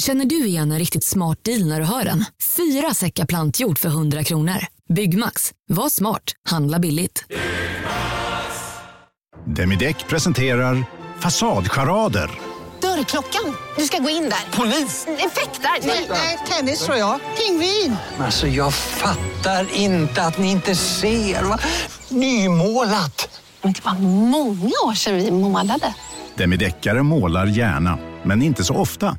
Känner du igen en riktigt smart deal när du hör den? 4 säckar plantjord för 100 kronor. Byggmax. Var smart. Handla billigt. Demideck presenterar Fasadcharader. Dörrklockan. Du ska gå in där. Polis. Effektar. Nej, tennis tror jag. Pingvin. Alltså jag fattar inte att ni inte ser. Nymålat. Men det var många år sedan vi målade. Demideckare målar gärna, men inte så ofta.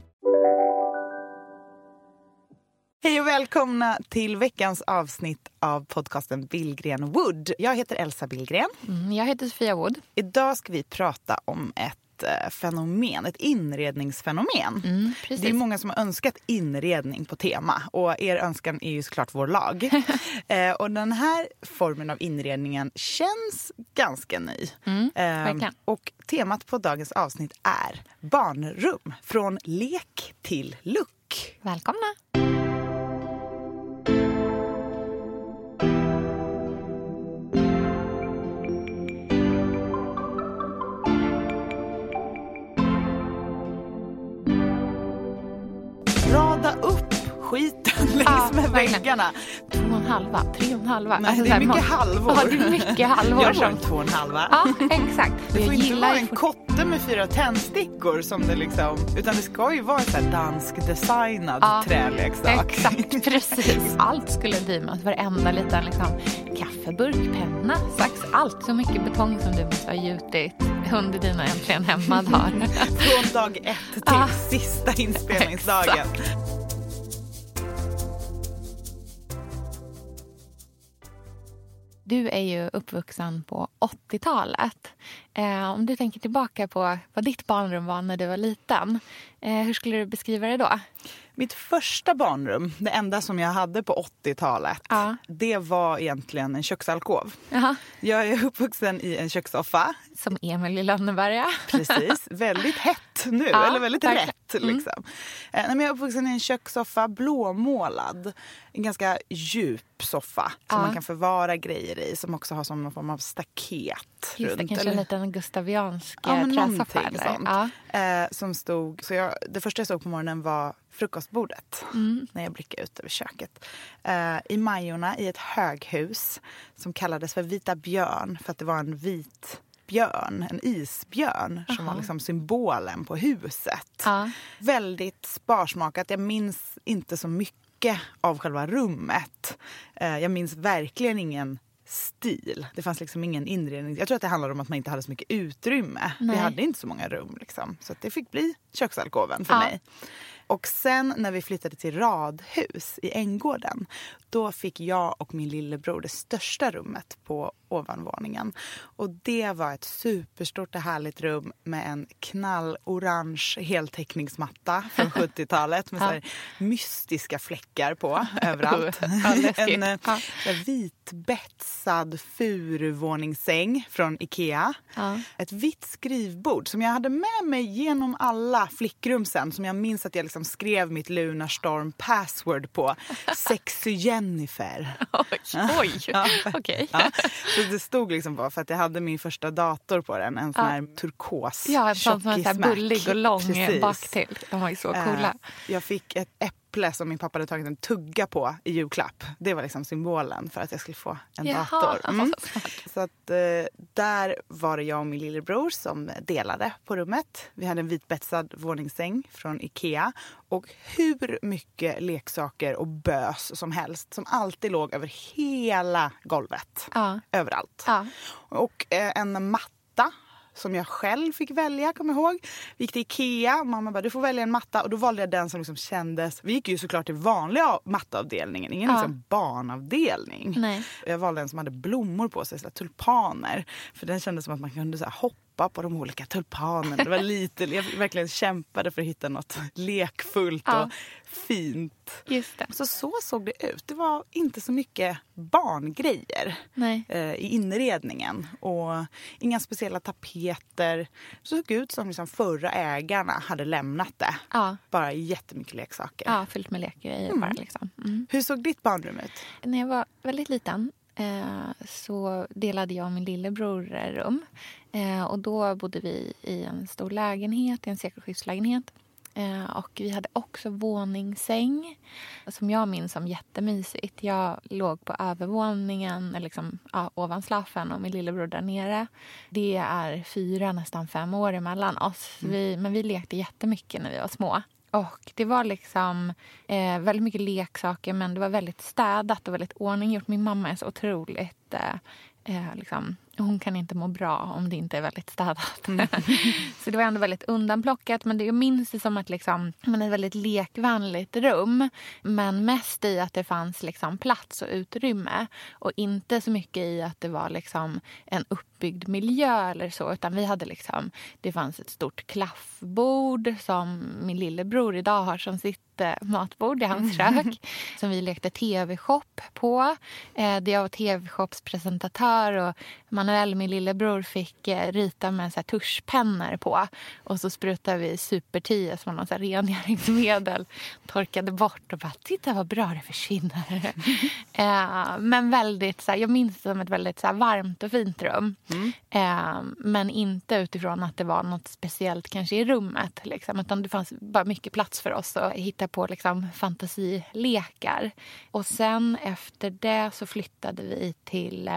Hej och välkomna till veckans avsnitt av podcasten Bilgren Wood. Jag heter Elsa Bilgren. Jag heter Sofia Wood. Idag ska vi prata om ett fenomen, ett inredningsfenomen. Det är många som har önskat inredning på tema. Och er önskan är ju såklart vår lag. Och den här formen av inredningen känns ganska ny. Och temat på dagens avsnitt är barnrum. Från lek till look. Välkomna! Skiten längs med väggarna. 2,5, 3,5. Nej, det är mycket halvor. Ja, det är mycket halvor. Jag kör 2,5. Ja, exakt. Det får inte vara en kotte med 4 tändstickor som det liksom, utan det ska ju vara en sån här dansk designad träleksak. Exakt, precis. Allt skulle dymas. Varenda liten liksom kaffeburk, penna, sax, allt. Så mycket betong som du måste ha gjutit under dina äntligen hemma dagar. Från dag 1 till sista inspelningsdagen. Exakt. Du är ju uppvuxen på 80-talet. Om du tänker tillbaka på vad ditt barnrum var när du var liten, hur skulle du beskriva det då? Mitt första barnrum, det enda som jag hade på 80-talet, det var egentligen en köksalkov. Uh-huh. Jag är uppvuxen i en kökssoffa. Som Emil i Lönneberga. Precis, väldigt hett nu, eller väldigt rätt liksom. Jag är uppvuxen i en kökssoffa, blåmålad. En ganska djup soffa som man kan förvara grejer i, som också har som någon form av staket. Just det, kanske en liten gustaviansk träsoffa eller? Som stod, så jag, det första jag såg på morgonen var frukostbordet när jag blickade ut över köket. I Majorna i ett höghus som kallades för Vita Björn, för att det var en vit björn, en isbjörn som var liksom symbolen på huset. Väldigt sparsmakat, jag minns inte så mycket av själva rummet. Jag minns verkligen ingen stil. Det fanns liksom ingen inredning. Jag tror att det handlar om att man inte hade så mycket utrymme. Nej. Vi hade inte så många rum liksom. Så att det fick bli köksalkoven för mig. Och sen när vi flyttade till radhus i Änggården, då fick jag och min lillebror det största rummet på ovanvåningen. Och det var ett superstort och härligt rum med en knallorange heltäckningsmatta från 70-talet med så här mystiska fläckar på överallt. En vitbetsad furuvåningssäng från Ikea. Ett vitt skrivbord som jag hade med mig genom alla flickrum sen, som jag minns att jag liksom skrev mitt Lunarstorm password på. Sexy Jennifer. Oj, okej. Så det stod liksom bara för att jag hade min första dator på den. En sån här turkos. Ja, en sån här bullig och lång. Precis. Baktill. De var ju så coola. Jag fick ett äpple som min pappa hade tagit en tugga på i julklapp. Det var liksom symbolen för att jag skulle få en dator. Så att där var det jag och min lillebror som delade på rummet. Vi hade en vitbetsad våningssäng från Ikea. Och hur mycket leksaker och bös som helst som alltid låg över hela golvet. Överallt. Och en matta som jag själv fick välja, kommer jag ihåg. Vi gick till Ikea, mamma bara, du får välja en matta. Och då valde jag den som liksom kändes... Vi gick ju såklart till vanliga mattaavdelningen, ingen liksom barnavdelning. Nej. Jag valde en som hade blommor på sig, sådär tulpaner. För den kändes som att man kunde såhär hoppa på de olika tulpanerna. Det var lite, jag verkligen kämpade för att hitta något lekfullt och fint. Just det. Så såg det ut. Det var inte så mycket barngrejer i inredningen. Och inga speciella tapeter. Det såg ut som liksom förra ägarna hade lämnat det. Bara jättemycket leksaker. Ja, fyllt med lekgrejer bara liksom. Hur såg ditt barnrum ut? När jag var väldigt liten så delade jag och min lillebror rum. Och då bodde vi i en stor lägenhet, i en sekelskiftslägenhet. Och vi hade också våningssäng som jag minns som jättemysigt. Jag låg på övervåningen, eller liksom, ja, ovan slafen, och min lillebror där nere. Det är 4, nästan 5 år emellan oss. Men vi lekte jättemycket när vi var små. Och det var liksom väldigt mycket leksaker, men det var väldigt städat och väldigt ordninggjort. Min mamma är så otroligt... liksom, hon kan inte må bra om det inte är väldigt städat. Så det var ändå väldigt undanplockat. Men det, jag minns det som att liksom, man är ett väldigt lekvänligt rum. Men mest i att det fanns liksom plats och utrymme. Och inte så mycket i att det var liksom en uppbyggd miljö eller så. Utan vi hade liksom, det fanns ett stort klaffbord som min lillebror idag har som sitt matbord i hans kök. Som vi lekte tv-shop på. Det jag var tv-shopspresentatör, och Manuel, min lillebror, fick rita med så här tuschpennor på. Och så sprutade vi Super 10 som någon så här rengöringsmedel. Torkade bort och bara, titta vad bra det försvinner. Men väldigt, så här, jag minns det som ett väldigt så här varmt och fint rum. Men inte utifrån att det var något speciellt kanske i rummet. Liksom, utan det fanns bara mycket plats för oss att hitta på liksom fantasilekar. Och sen efter det så flyttade vi till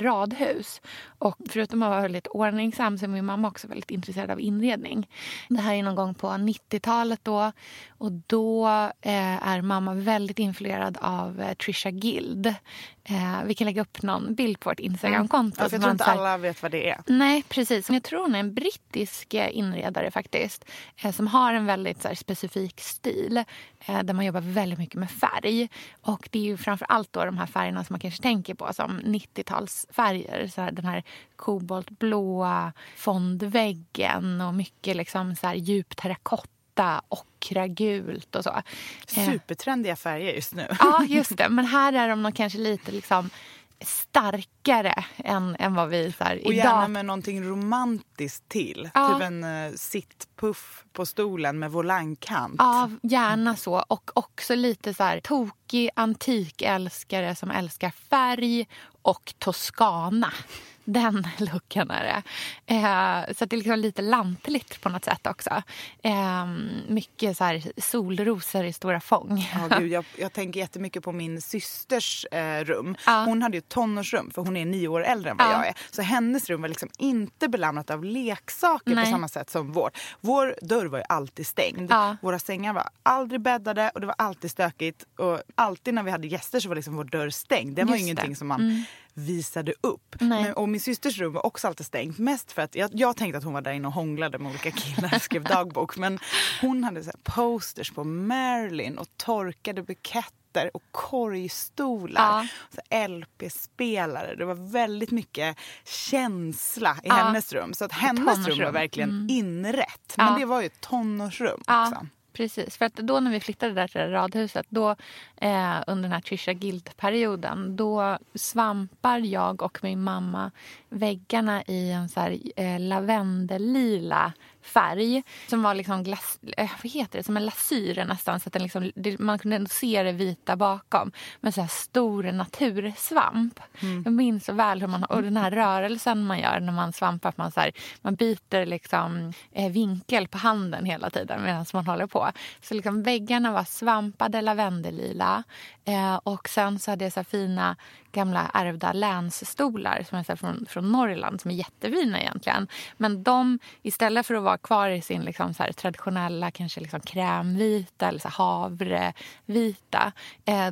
radhus. Och förutom att vara väldigt ordningsam så är min mamma också väldigt intresserad av inredning. Det här är någon gång på 90-talet då. Och då är mamma väldigt influerad av Trisha Guild. Vi kan lägga upp någon bild på vårt Instagram-konto. Alltså, jag tror inte alla vet vad det är. Nej, precis. Jag tror hon är en brittisk inredare faktiskt. Som har en väldigt så här specifik stil. Där man jobbar väldigt mycket med färg. Och det är ju framförallt då de här färgerna som man kanske tänker på som 90-talsfärger. Så här, den här koboltblåa fondväggen och mycket liksom så här djup terrakotta. Ockragult och så. Supertrendiga färger just nu. Ja, just det. Men här är de kanske lite liksom starkare än vad vi så här idag. Och gärna med någonting romantiskt till. Ja. Typ en sittpuff på stolen med volangkant. Ja, gärna så. Och också lite så här tokig antikälskare som älskar färg och Toscana. Den luckan är det. Så att det är liksom lite lantligt på något sätt också. Mycket så här solrosor i stora fång. Oh, Gud, jag tänker jättemycket på min systers rum. Ja. Hon hade ju tonårsrum, för hon är 9 år äldre än vad jag är. Så hennes rum var liksom inte belamrat av leksaker på samma sätt som vårt. Vår dörr var ju alltid stängd. Ja. Våra sängar var aldrig bäddade och det var alltid stökigt. Och alltid när vi hade gäster så var liksom vår dörr stängd. Det var ju ingenting som man... visade upp. Men, och min systers rum var också alltid stängt. Mest för att jag tänkte att hon var där inne och hånglade med olika killar och skrev dagbok. Men hon hade så här posters på Marilyn och torkade buketter och korgstolar. Ja. LP-spelare. Det var väldigt mycket känsla i hennes rum. Så att hennes rum var verkligen inrätt. Men det var ju ett tonårsrum också. Precis, för att då när vi flyttade där till radhuset, då under den här Trisha Guild-perioden, då svampar jag och min mamma väggarna i en så här lavendellila färg som var liksom vad heter det, som en lasyr nästan, så att den liksom, man kunde ändå se det vita bakom, men så här stor natursvamp. Jag minns så väl hur man, och den här rörelsen man gör när man svampar, att man så här, man byter liksom vinkel på handen hela tiden medan man håller på. Så liksom väggarna var svampade lavendelila, och sen så hade jag så här fina gamla ärvda länsstolar som är så här från Norrland, som är jättefina egentligen, men de, istället för att vara kvar i sin liksom så här traditionella kanske liksom krämvita eller så havrevita,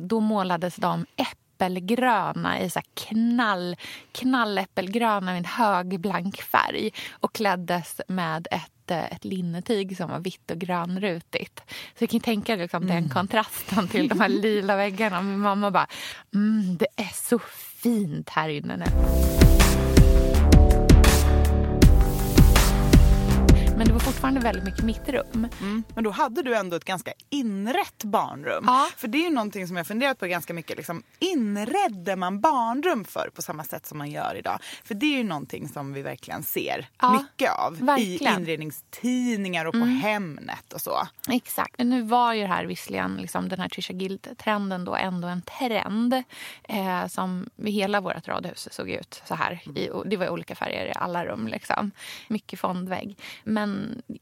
då målades de äppelgröna i så här knalläppelgröna med en hög blank färg, och kläddes med ett linnetyg som var vitt och grönrutigt. Så jag kan tänka liksom den kontrasten till de här lila väggarna. Min mamma bara, det är så fint här inne nu. Men det var fortfarande väldigt mycket mitt rum. Men då hade du ändå ett ganska inrett barnrum. Ja. För det är ju någonting som jag funderat på ganska mycket. Liksom, inredde man barnrum för på samma sätt som man gör idag? För det är ju någonting som vi verkligen ser mycket av. Verkligen. I inredningstidningar och på Hemnet och så. Exakt. Nu var ju det här visserligen, liksom, den här Trisha Guild-trenden då ändå en trend. Som hela vårt radhus såg ut så här. Det var ju olika färger i alla rum. Liksom. Mycket fondvägg. Men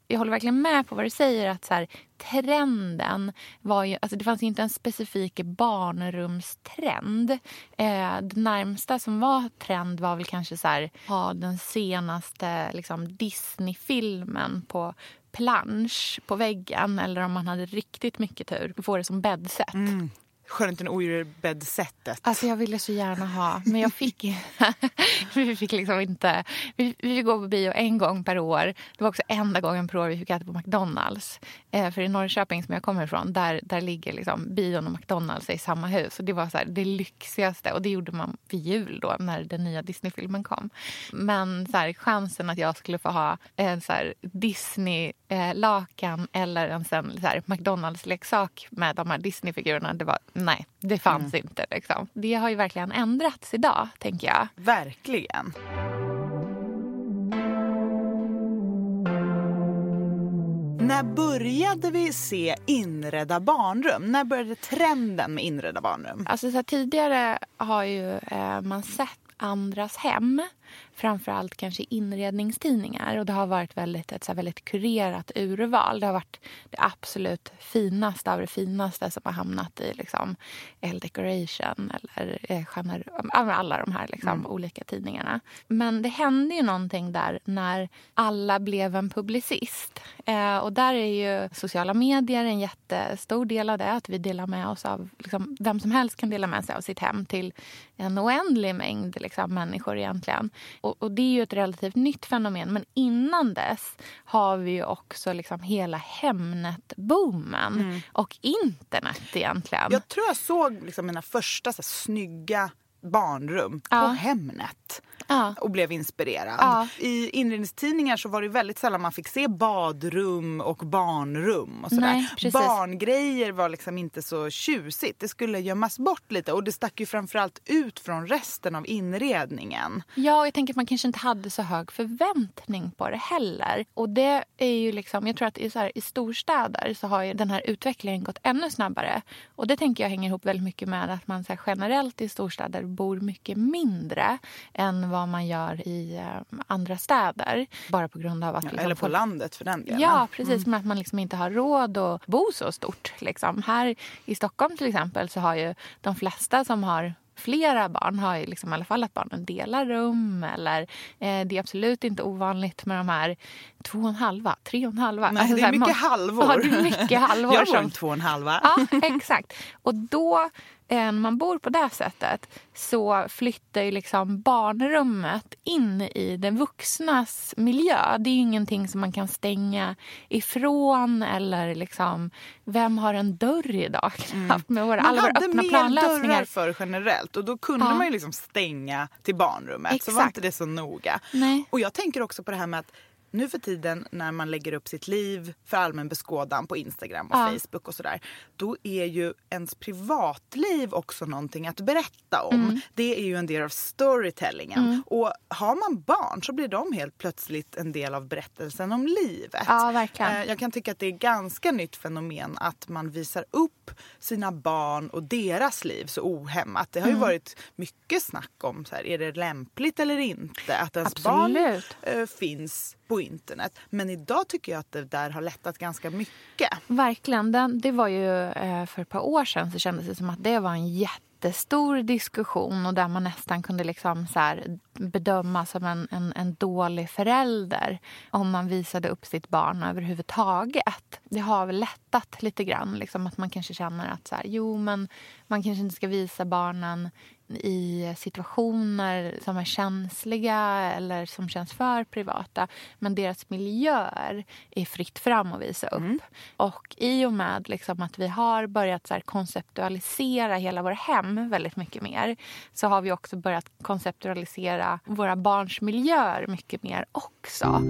jag håller verkligen med på vad du säger, att så här, trenden var ju, alltså det fanns ju inte en specifik barnrumstrend. Det närmsta som var trend var väl kanske så här, ha den senaste liksom Disney-filmen på plansch på väggen, eller om man hade riktigt mycket tur få det som bäddsätt. Mm. Skönt en ojurbäddsättet. Alltså jag ville så gärna ha, men jag fick vi fick liksom inte. Vi fick gå på bio en gång per år. Det var också enda gången per år vi fick äta på McDonald's. För i Norrköping som jag kommer ifrån, där ligger liksom bion och McDonald's i samma hus. Och det var så här, det lyxigaste. Och det gjorde man vid jul då, när den nya Disney-filmen kom. Men så här, chansen att jag skulle få ha en så här Disney-lakan eller en sen så här McDonald's-leksak med de här Disney-figurerna, det var nej, det fanns inte liksom. Det har ju verkligen ändrats idag, tänker jag. Verkligen. När började vi se inredda barnrum? När började trenden med inredda barnrum? Alltså så här, tidigare har ju man sett andras hem, framförallt kanske inredningstidningar, och det har varit väldigt, ett så här, väldigt kurerat urval. Det har varit det absolut finaste av det finaste som har hamnat i liksom Elle Decoration eller alla de här liksom, olika tidningarna. Men det hände ju någonting där när alla blev en publicist, och där är ju sociala medier en jättestor del av det, att vi delar med oss av liksom, vem som helst kan dela med sig av sitt hem till en oändlig mängd liksom, människor egentligen. Och det är ju ett relativt nytt fenomen. Men innan dess har vi ju också liksom hela Hemnet-boomen och internet egentligen. Jag tror jag såg liksom mina första så här, snygga barnrum på Hemnet och blev inspirerad. I inredningstidningar så var det väldigt sällan man fick se badrum och barnrum och sådär. Nej, barngrejer var liksom inte så tjusigt. Det skulle gömmas bort lite, och det stack ju framförallt ut från resten av inredningen. Ja, och jag tänker att man kanske inte hade så hög förväntning på det heller. Och det är ju liksom, jag tror att så här, i storstäder så har ju den här utvecklingen gått ännu snabbare. Och det tänker jag hänger ihop väldigt mycket med att man så här, generellt i storstäder bor mycket mindre än vad man gör i andra städer. Bara på grund av att... Liksom, eller på landet för den delen. Ja, precis. Men att man liksom inte har råd att bo så stort. Liksom. Här i Stockholm till exempel så har ju de flesta som har... Flera barn har ju liksom i alla fall att barnen delar rum, eller det är absolut inte ovanligt med de här 2,5, 3,5. Nej, alltså, det är mycket halvor. Ja, det är mycket halvor. Jag har 2,5. Ja, exakt. Och då, när man bor på det sättet, så flyttar ju liksom barnrummet in i den vuxnas miljö. Det är ju ingenting som man kan stänga ifrån, eller liksom, vem har en dörr idag? Med våra, alla våra öppna planlösningar. Man hade mer dörrar för generellt, och då kunde man ju liksom stänga till barnrummet. Exakt. Så var inte det så noga. Nej. Och jag tänker också på det här med att nu för tiden när man lägger upp sitt liv för allmän beskådan på Instagram och Facebook och sådär, då är ju ens privatliv också någonting att berätta om. Det är ju en del av storytellingen. Och har man barn så blir de helt plötsligt en del av berättelsen om livet. Ja, verkligen. Jag kan tycka att det är ganska nytt fenomen att man visar upp sina barn och deras liv så ohämmat. Det har ju varit mycket snack om så här, är det lämpligt eller inte att ens barn finns på internet. Men idag tycker jag att det där har lättat ganska mycket. Verkligen. Det var ju för ett par år sedan, så kändes det som att det var en jättestor diskussion, och där man nästan kunde liksom så här bedöma som en dålig förälder om man visade upp sitt barn överhuvudtaget. Det har väl lättat lite grann liksom, att man kanske känner att så här, jo, men man kanske inte ska visa barnen i situationer som är känsliga eller som känns för privata, men deras miljöer är fritt fram att visa upp. Och i och med liksom att vi har börjat så här konceptualisera hela våra hem väldigt mycket mer, så har vi också börjat konceptualisera våra barns miljöer mycket mer också.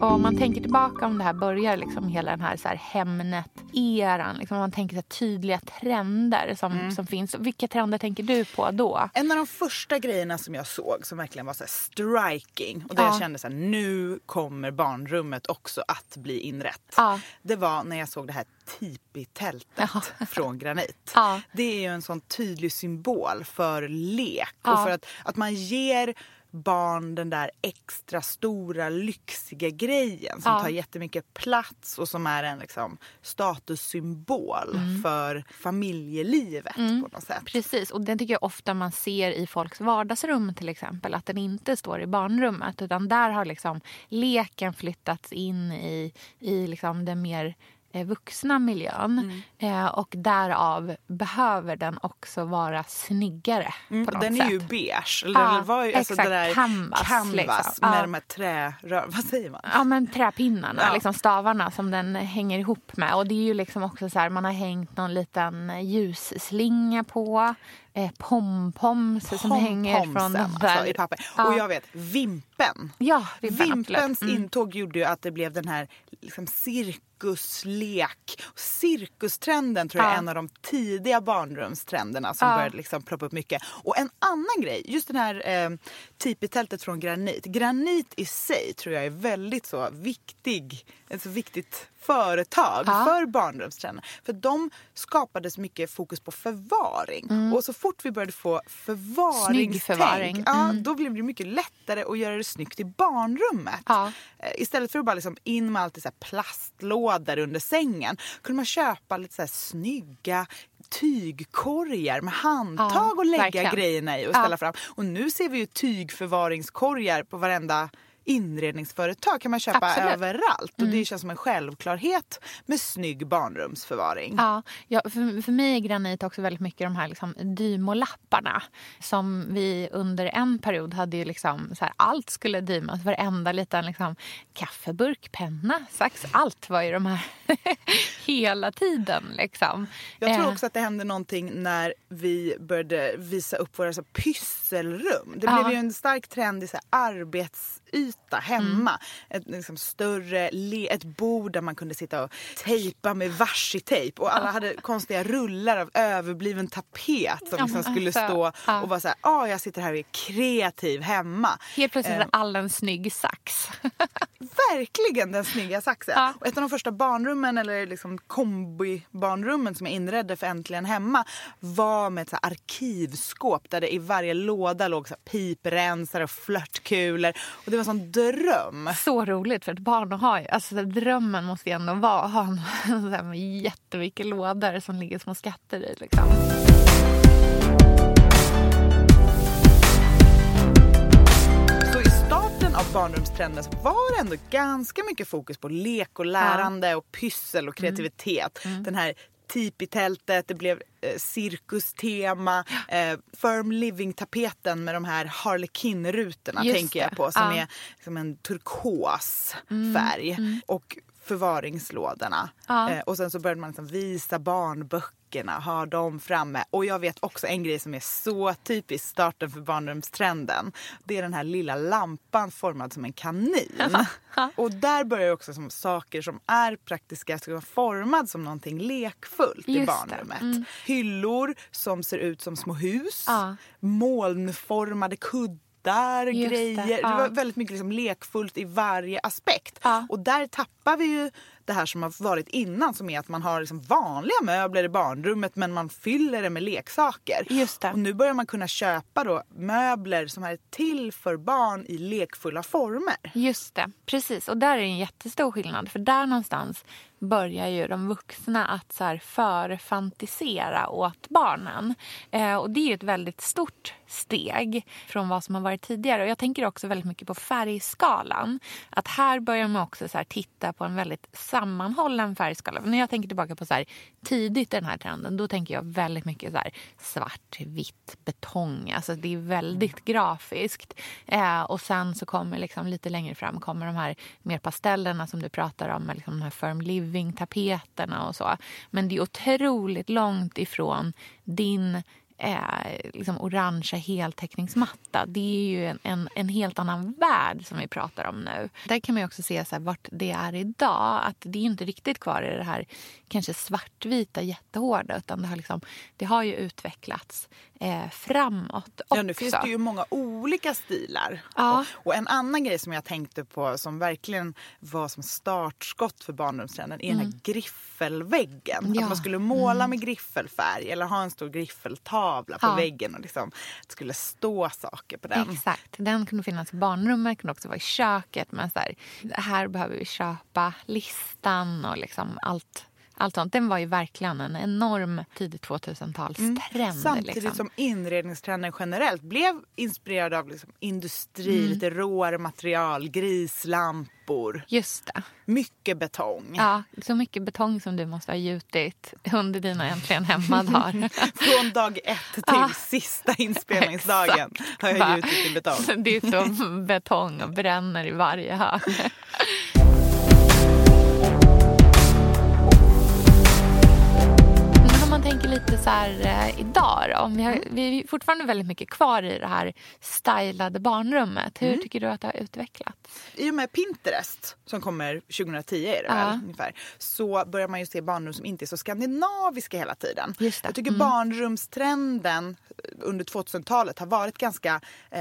Om man tänker tillbaka, om det här börjar liksom hela den här, så här Hemnet-eran. Liksom, man tänker så här, tydliga trender som finns. Vilka trender tänker du på då? En av de första grejerna som jag såg som verkligen var så här striking. Och där jag kände så här, nu kommer barnrummet också att bli inrett. Ja. Det var när jag såg det här tipitältet från Granit. Ja. Det är ju en sån tydlig symbol för lek. Ja. Och för att man ger barn den där extra stora lyxiga grejen som tar jättemycket plats och som är en liksom statussymbol för familjelivet på något sätt. Precis, och den tycker jag ofta man ser i folks vardagsrum till exempel, att den inte står i barnrummet utan där har liksom leken flyttats in i liksom den mer vuxna miljön och därav behöver den också vara snyggare på något sätt. Den är ju beige. Den var ju exakt, alltså det där canvas liksom. Med de här trärör, vad säger man? Ja, men träpinnarna, liksom stavarna som den hänger ihop med, och det är ju liksom också så här, man har hängt någon liten ljusslinga på pompoms som hänger från alltså, i papper. Och jag vet, vimpen. Ja, vimpens intåg gjorde ju att det blev den här liksom cirkuslek. Cirkustrenden tror jag är en av de tidiga barnrumstrenderna som började liksom ploppa upp mycket. Och en annan grej, just den här tipitältet från Granit. Granit i sig tror jag är väldigt så viktig, ett så viktigt företag för barnrumstrenden. För de skapades mycket fokus på förvaring. Och så fort vi började få förvaringstänk, då blev det mycket lättare att göra det snyggt i barnrummet. Istället för att bara liksom in med allt i så här plastlådor under sängen, kunde man köpa lite så här snygga tygkorgar med handtag och lägga verkligen grejerna i och ställa fram. Och nu ser vi ju tygförvaringskorgar på varenda inredningsföretag, kan man köpa överallt. Och det känns som en självklarhet med snygg barnrumsförvaring. Ja, för mig är Granit också väldigt mycket de här liksom dymolapparna som vi under en period hade ju liksom så här, allt skulle dymas, varenda liten liksom kaffeburk, penna, sax, allt var ju de här hela tiden liksom. Jag tror också att det hände någonting när vi började visa upp våra så här pysselrum. Det blev ju en stark trend i så här arbetsyta hemma. Ett liksom större ett bord där man kunde sitta och tejpa med varsitejp. Och alla hade konstiga rullar av överbliven tapet som liksom skulle stå och vara så här, jag sitter här och är kreativ hemma. Helt plötsligt är all en snygg sax. Verkligen den snygga saxen. Och ett av de första barnrummen eller liksom kombibarnrummen som jag inredde för Äntligen Hemma var med ett så här arkivskåp där det i varje låda låg så här piprensare och flörtkulor. Och det var en sån dröm. Så roligt för ett barn att ha. Alltså drömmen måste ju ändå vara att ha en sån med jättemycket lådor som ligger små skatter i liksom. Av barnrumstrenden så var det ändå ganska mycket fokus på lek och lärande och pyssel och kreativitet. Den här tipitältet, det blev cirkustema, firm living-tapeten med de här harlekin-rutorna tänker jag på, som är liksom en turkos färg och förvaringslådorna. Och sen så började man liksom visa barnböcker, har de framme. Och jag vet också en grej som är så typisk starten för barnrumstrenden. Det är den här lilla lampan formad som en kanin. Och där börjar också som saker som är praktiska ska vara formad som någonting lekfullt i barnrummet. Hyllor som ser ut som små hus. Molnformade kuddar. Det var väldigt mycket liksom lekfullt i varje aspekt. Och där tappar vi ju det här som har varit innan, som är att man har liksom vanliga möbler i barnrummet men man fyller det med leksaker. Just det. Och nu börjar man kunna köpa då möbler som är till för barn i lekfulla former. Just det, precis. Och där är det en jättestor skillnad, för där någonstans börjar ju de vuxna att så här förfantisera åt barnen. Och det är ju ett väldigt stort steg från vad som har varit tidigare. Och jag tänker också väldigt mycket på färgskalan. Att här börjar man också så här titta på en väldigt sammanhållen färgskala. När jag tänker tillbaka på så här tidigt den här trenden, då tänker jag väldigt mycket så här svart, vitt, betong. Alltså det är väldigt grafiskt. Och sen så kommer liksom lite längre fram kommer de här mer pastellerna som du pratar om, med liksom de här firm living-tapeterna och så. Men det är otroligt långt ifrån din liksom orangea heltäckningsmatta. Det är ju en helt annan värld som vi pratar om nu. Där kan man ju också se så här, vart det är idag. Att det är inte riktigt kvar i det här kanske svartvita jättehårda, utan det har ju utvecklats framåt också. Ja, nu finns det ju många olika stilar. Ja. Och en annan grej som jag tänkte på som verkligen var som startskott för barndomstrenden är den här griffelväggen. Ja. Att man skulle måla med griffelfärg eller ha en stor griffeltavla på väggen och det skulle stå saker på den. Exakt. Den kunde finnas i barnrummet, kunde också vara i köket, men så här behöver vi köpa listan och allt sånt. Den var ju verkligen en enorm tidigt 2000-talstrend. Samtidigt som inredningstrenden generellt blev inspirerad av industri, lite råare material, grislampor. Just det. Mycket betong. Ja, så mycket betong som du måste ha gjutit under dina äntligen hemmadagar. Från dag ett till sista inspelningsdagen har jag gjutit i betong. Det är som betong och bränner i varje hörn. Tänker lite så här idag då. Vi är fortfarande väldigt mycket kvar i det här stylade barnrummet. Hur tycker du att det har utvecklats? I och med Pinterest som kommer 2010 är det väl ungefär, så börjar man ju se barnrum som inte är så skandinaviska hela tiden. Jag tycker barnrumstrenden under 2000-talet har varit ganska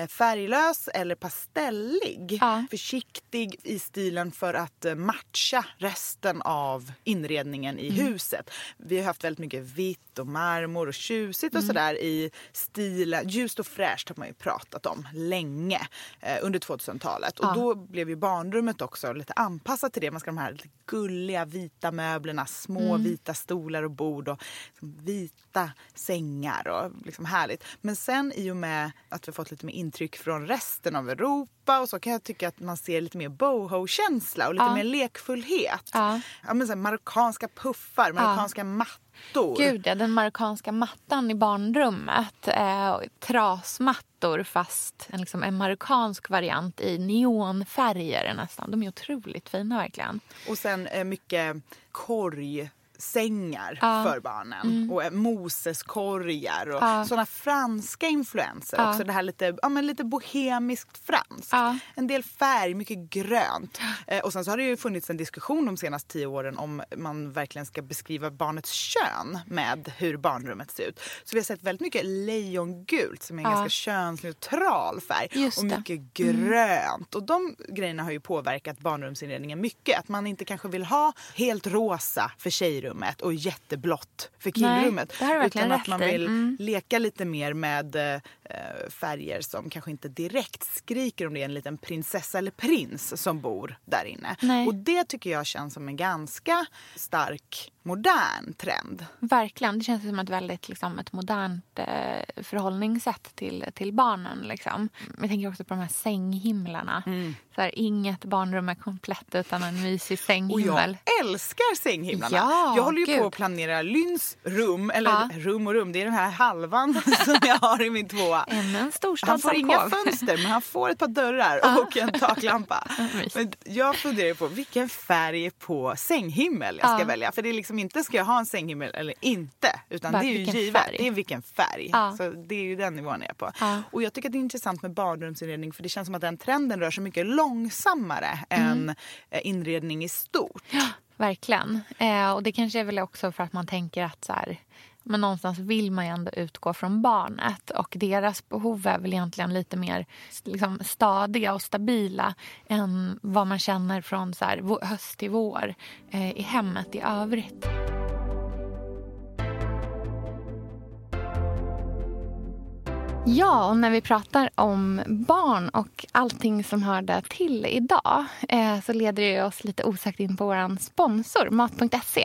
färglös eller pastellig. Försiktig i stilen för att matcha resten av inredningen i huset. Vi har haft väldigt mycket vitt och marmor och tjusigt och sådär i stilen. Ljust och fräscht har man ju pratat om länge under 2000-talet. Och då blev ju barnrummet också lite anpassat till det. Man ska ha de här lite gulliga vita möblerna, små vita stolar och bord och vita sängar och härligt. Men sen i och med att vi har fått lite mer intryck från resten av Europa och så kan jag tycka att man ser lite mer boho-känsla och lite mer lekfullhet. Ja, men så här, marockanska puffar, marockanska mattor. Gud, den marockanska mattan i barnrummet, trasmattor fast en marockansk variant i neonfärger nästan. De är otroligt fina verkligen. Och sen mycket korgsängar för barnen och moseskorgar och sådana franska influenser också. Det här lite bohemiskt franskt. En del färg, mycket grönt. Och sen så har det ju funnits en diskussion de senaste 10 åren om man verkligen ska beskriva barnets kön med hur barnrummet ser ut. Så vi har sett väldigt mycket lejongult som är en ganska könsneutral färg. Just och mycket grönt. Och de grejerna har ju påverkat barnrumsinredningen mycket. Att man inte kanske vill ha helt rosa för tjejrummet och jätteblått för killrummet. Nej, utan att man vill leka lite mer med färger som kanske inte direkt skriker om det är en liten prinsessa eller prins som bor där inne. Nej. Och det tycker jag känns som en ganska stark modern trend. Verkligen, det känns som ett väldigt ett modernt förhållningssätt till barnen. Jag tänker också på de här sänghimlarna. Så här, inget barnrum är komplett utan en mysig sänghimmel. Och jag älskar sänghimlarna. Ja, jag håller ju på att planera Lyns rum, eller rum och rum, det är den här halvan som jag har i min tvåa. Han får inga fönster men han får ett par dörrar och en taklampa. Men jag funderar på vilken färg på sänghimmel jag ska välja, för det är inte ska jag ha en sänghimmel eller inte, utan det är ju givet, det är vilken färg. Så det är ju den nivån jag är på. Och jag tycker att det är intressant med barnrumsinredning, för det känns som att den trenden rör sig mycket långsammare än inredning i stort. Ja, verkligen. Och det kanske är väl också för att man tänker att så här, men någonstans vill man ju ändå utgå från barnet. Och deras behov är väl egentligen lite mer stadiga och stabila än vad man känner från så här, höst till vår i hemmet i övrigt. Ja, och när vi pratar om barn och allting som hör det till idag så leder det oss lite osagt in på vår sponsor, mat.se.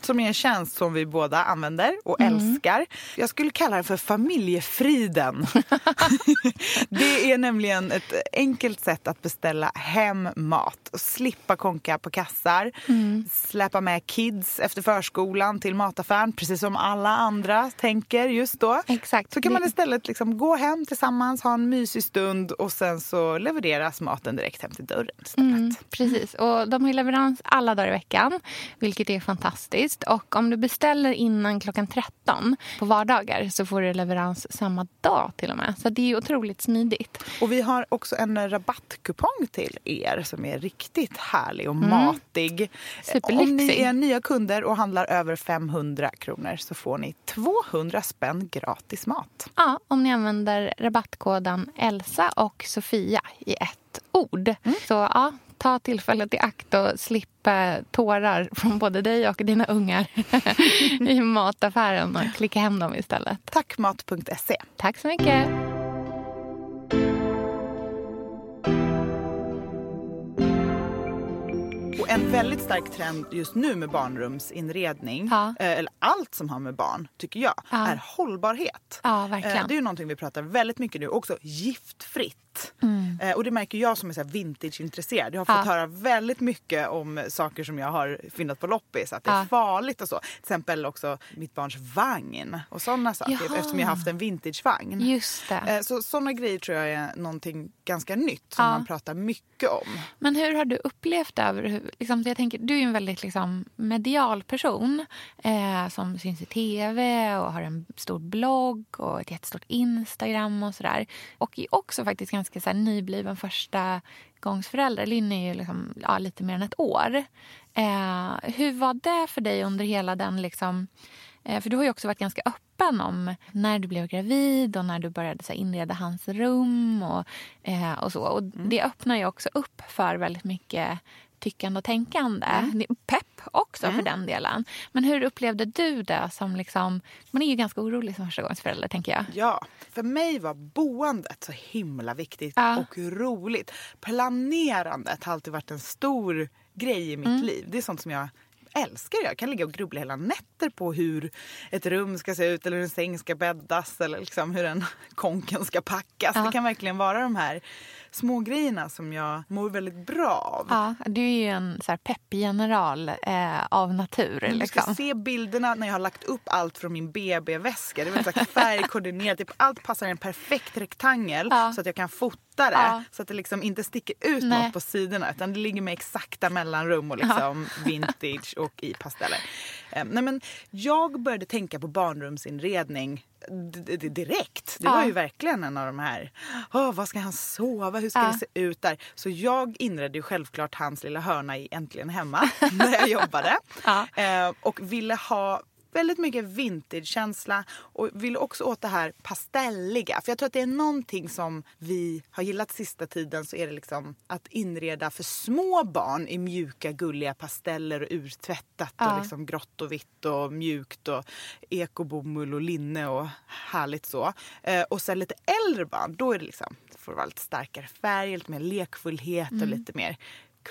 Som är en tjänst som vi båda använder och älskar. Jag skulle kalla det för familjefriden. Det är nämligen ett enkelt sätt att beställa hem mat och slippa konka på kassar, släppa med kids efter förskolan till mataffären, precis som alla andra tänker just då. Exakt. Så kan man istället gå gå hem tillsammans, ha en mysig stund och sen så levereras maten direkt hem till dörren istället. Mm, precis, och de har leverans alla dagar i veckan, vilket är fantastiskt. Och om du beställer innan klockan 13 på vardagar så får du leverans samma dag till och med. Så det är otroligt smidigt. Och vi har också en rabattkupong till er som är riktigt härlig och matig. Superlyxig. Om ni är nya kunder och handlar över 500 kronor så får ni 200 spänn gratis mat. Ja, om ni använder rabattkoden Elsa och Sofia i ett ord. Mm. Så ja, ta tillfället i akt och slippa tårar från både dig och dina ungar i mataffären och klicka hem dem istället. Tackmat.se. Tack så mycket. Och en väldigt stark trend just nu med barnrumsinredning, ja, eller allt som har med barn tycker jag, ja, är hållbarhet. Ja, verkligen. Det är ju någonting vi pratar väldigt mycket nu, också giftfritt. Mm. Och det märker jag som är så här vintageintresserad. Jag har fått höra väldigt mycket om saker som jag har finnat på loppis, att det är farligt och så. Till exempel också mitt barns vagn och sådana saker, eftersom jag har haft en vintagevagn. Just det. Så sådana grejer tror jag är någonting ganska nytt som man pratar mycket om. Men hur har du upplevt det? Liksom, jag tänker, du är en väldigt liksom, medial person som syns i tv och har en stor blogg och ett jättestort Instagram och sådär. Och är också faktiskt ganska så här, nybliven första gångsförälder. Linn är ju liksom, ja, lite mer än ett år. Hur var det för dig under hela den... Liksom, för du har ju också varit ganska öppen om när du blev gravid och när du började så här, inreda hans rum och så. Och det öppnar ju också upp för väldigt mycket... tyckande och tänkande. Pepp också för den delen. Men hur upplevde du det som liksom... Man är ju ganska orolig som första gångs förälder, tänker jag. Ja, för mig var boendet så himla viktigt och roligt. Planerandet har alltid varit en stor grej i mitt liv. Det är sånt som jag... älskar jag. Jag kan ligga och grubbla hela nätter på hur ett rum ska se ut eller hur en säng ska bäddas eller liksom hur en konken ska packas. Ja. Det kan verkligen vara de här små grejerna som jag mår väldigt bra av. Ja, du är ju en så här peppgeneral av natur. Liksom. Du ska se bilderna när jag har lagt upp allt från min BB-väska. Det är väldigt så här färgkoordinerat. Typ allt passar i en perfekt rektangel så att jag kan fota. Så att det liksom inte sticker ut något på sidorna, utan det ligger med exakta mellanrum och liksom vintage och i pasteller. Nej, men jag började tänka på barnrumsinredning direkt. Det var ju verkligen en av de här, vad ska han sova? Hur ska det se ut där? Så jag inredde ju självklart hans lilla hörna i Äntligen hemma när jag jobbade. Och ville ha väldigt mycket vintage-känsla och vill också åt det här pastelliga. För jag tror att det är någonting som vi har gillat sista tiden, så är det liksom att inreda för små barn i mjuka, gulliga pasteller och urtvättat och liksom grått och vitt och mjukt och ekobomull och linne och härligt så. Och sen lite äldre barn, då är det liksom, det får vara lite starkare färg, lite mer lekfullhet och lite mer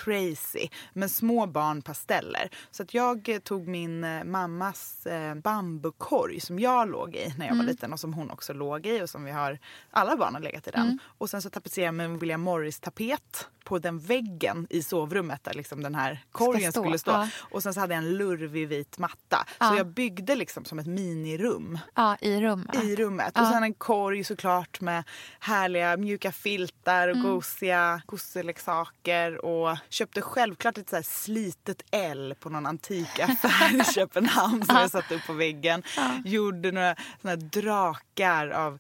crazy, men små barn pasteller. Så att jag tog min mammas bambukorg som jag låg i när jag var liten och som hon också låg i och som vi har alla barn har legat i den. Och sen så tapetserade jag med en William Morris-tapet på den väggen i sovrummet där liksom den här korgen skulle stå. Ja. Och sen så hade jag en lurvig vit matta. Ja. Så jag byggde liksom som ett minirum. Ja, i rummet. I rummet. Ja. Och sen en korg såklart med härliga mjuka filtar och gosiga gosseleksaker. Och köpte självklart ett så här slitet L på någon antikaffär i Köpenhamn som jag satte upp på väggen. Ja. Gjorde några såna här drakar av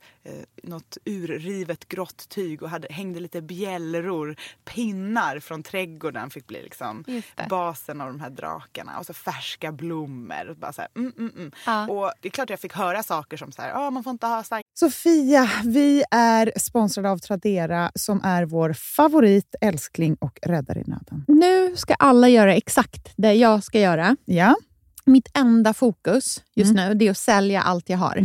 något urrivet grått tyg och hängde lite bjällror, pinnar från trädgården fick bli liksom basen av de här drakarna och så färska blommor och bara så här, och det är klart jag fick höra saker som så här, man får inte ha stark. Sofia, vi är sponsrade av Tradera som är vår favorit, älskling och räddare i nöden. Nu ska alla göra exakt det jag ska göra. Ja. Mitt enda fokus just nu, det är att sälja allt jag har.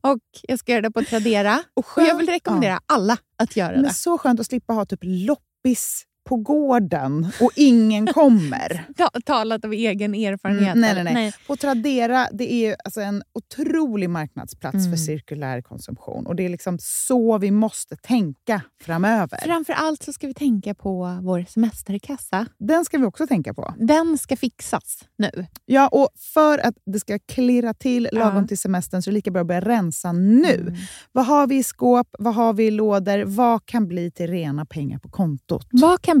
Och jag ska göra det på Tradera. Och jag vill rekommendera alla att göra det. Men så skönt att slippa ha typ loppis på gården och ingen kommer. Talat av egen erfarenhet. Nej. Och Tradera, det är ju alltså en otrolig marknadsplats för cirkulär konsumtion. Och det är liksom så vi måste tänka framöver. Framförallt så ska vi tänka på vår semesterkassa. Den ska vi också tänka på. Den ska fixas nu. Ja, och för att det ska klirra till lagom till semestern så är det lika bra att börja rensa nu. Vad har vi i skåp? Vad har vi i lådor? Vad kan bli till rena pengar på kontot? Vad kan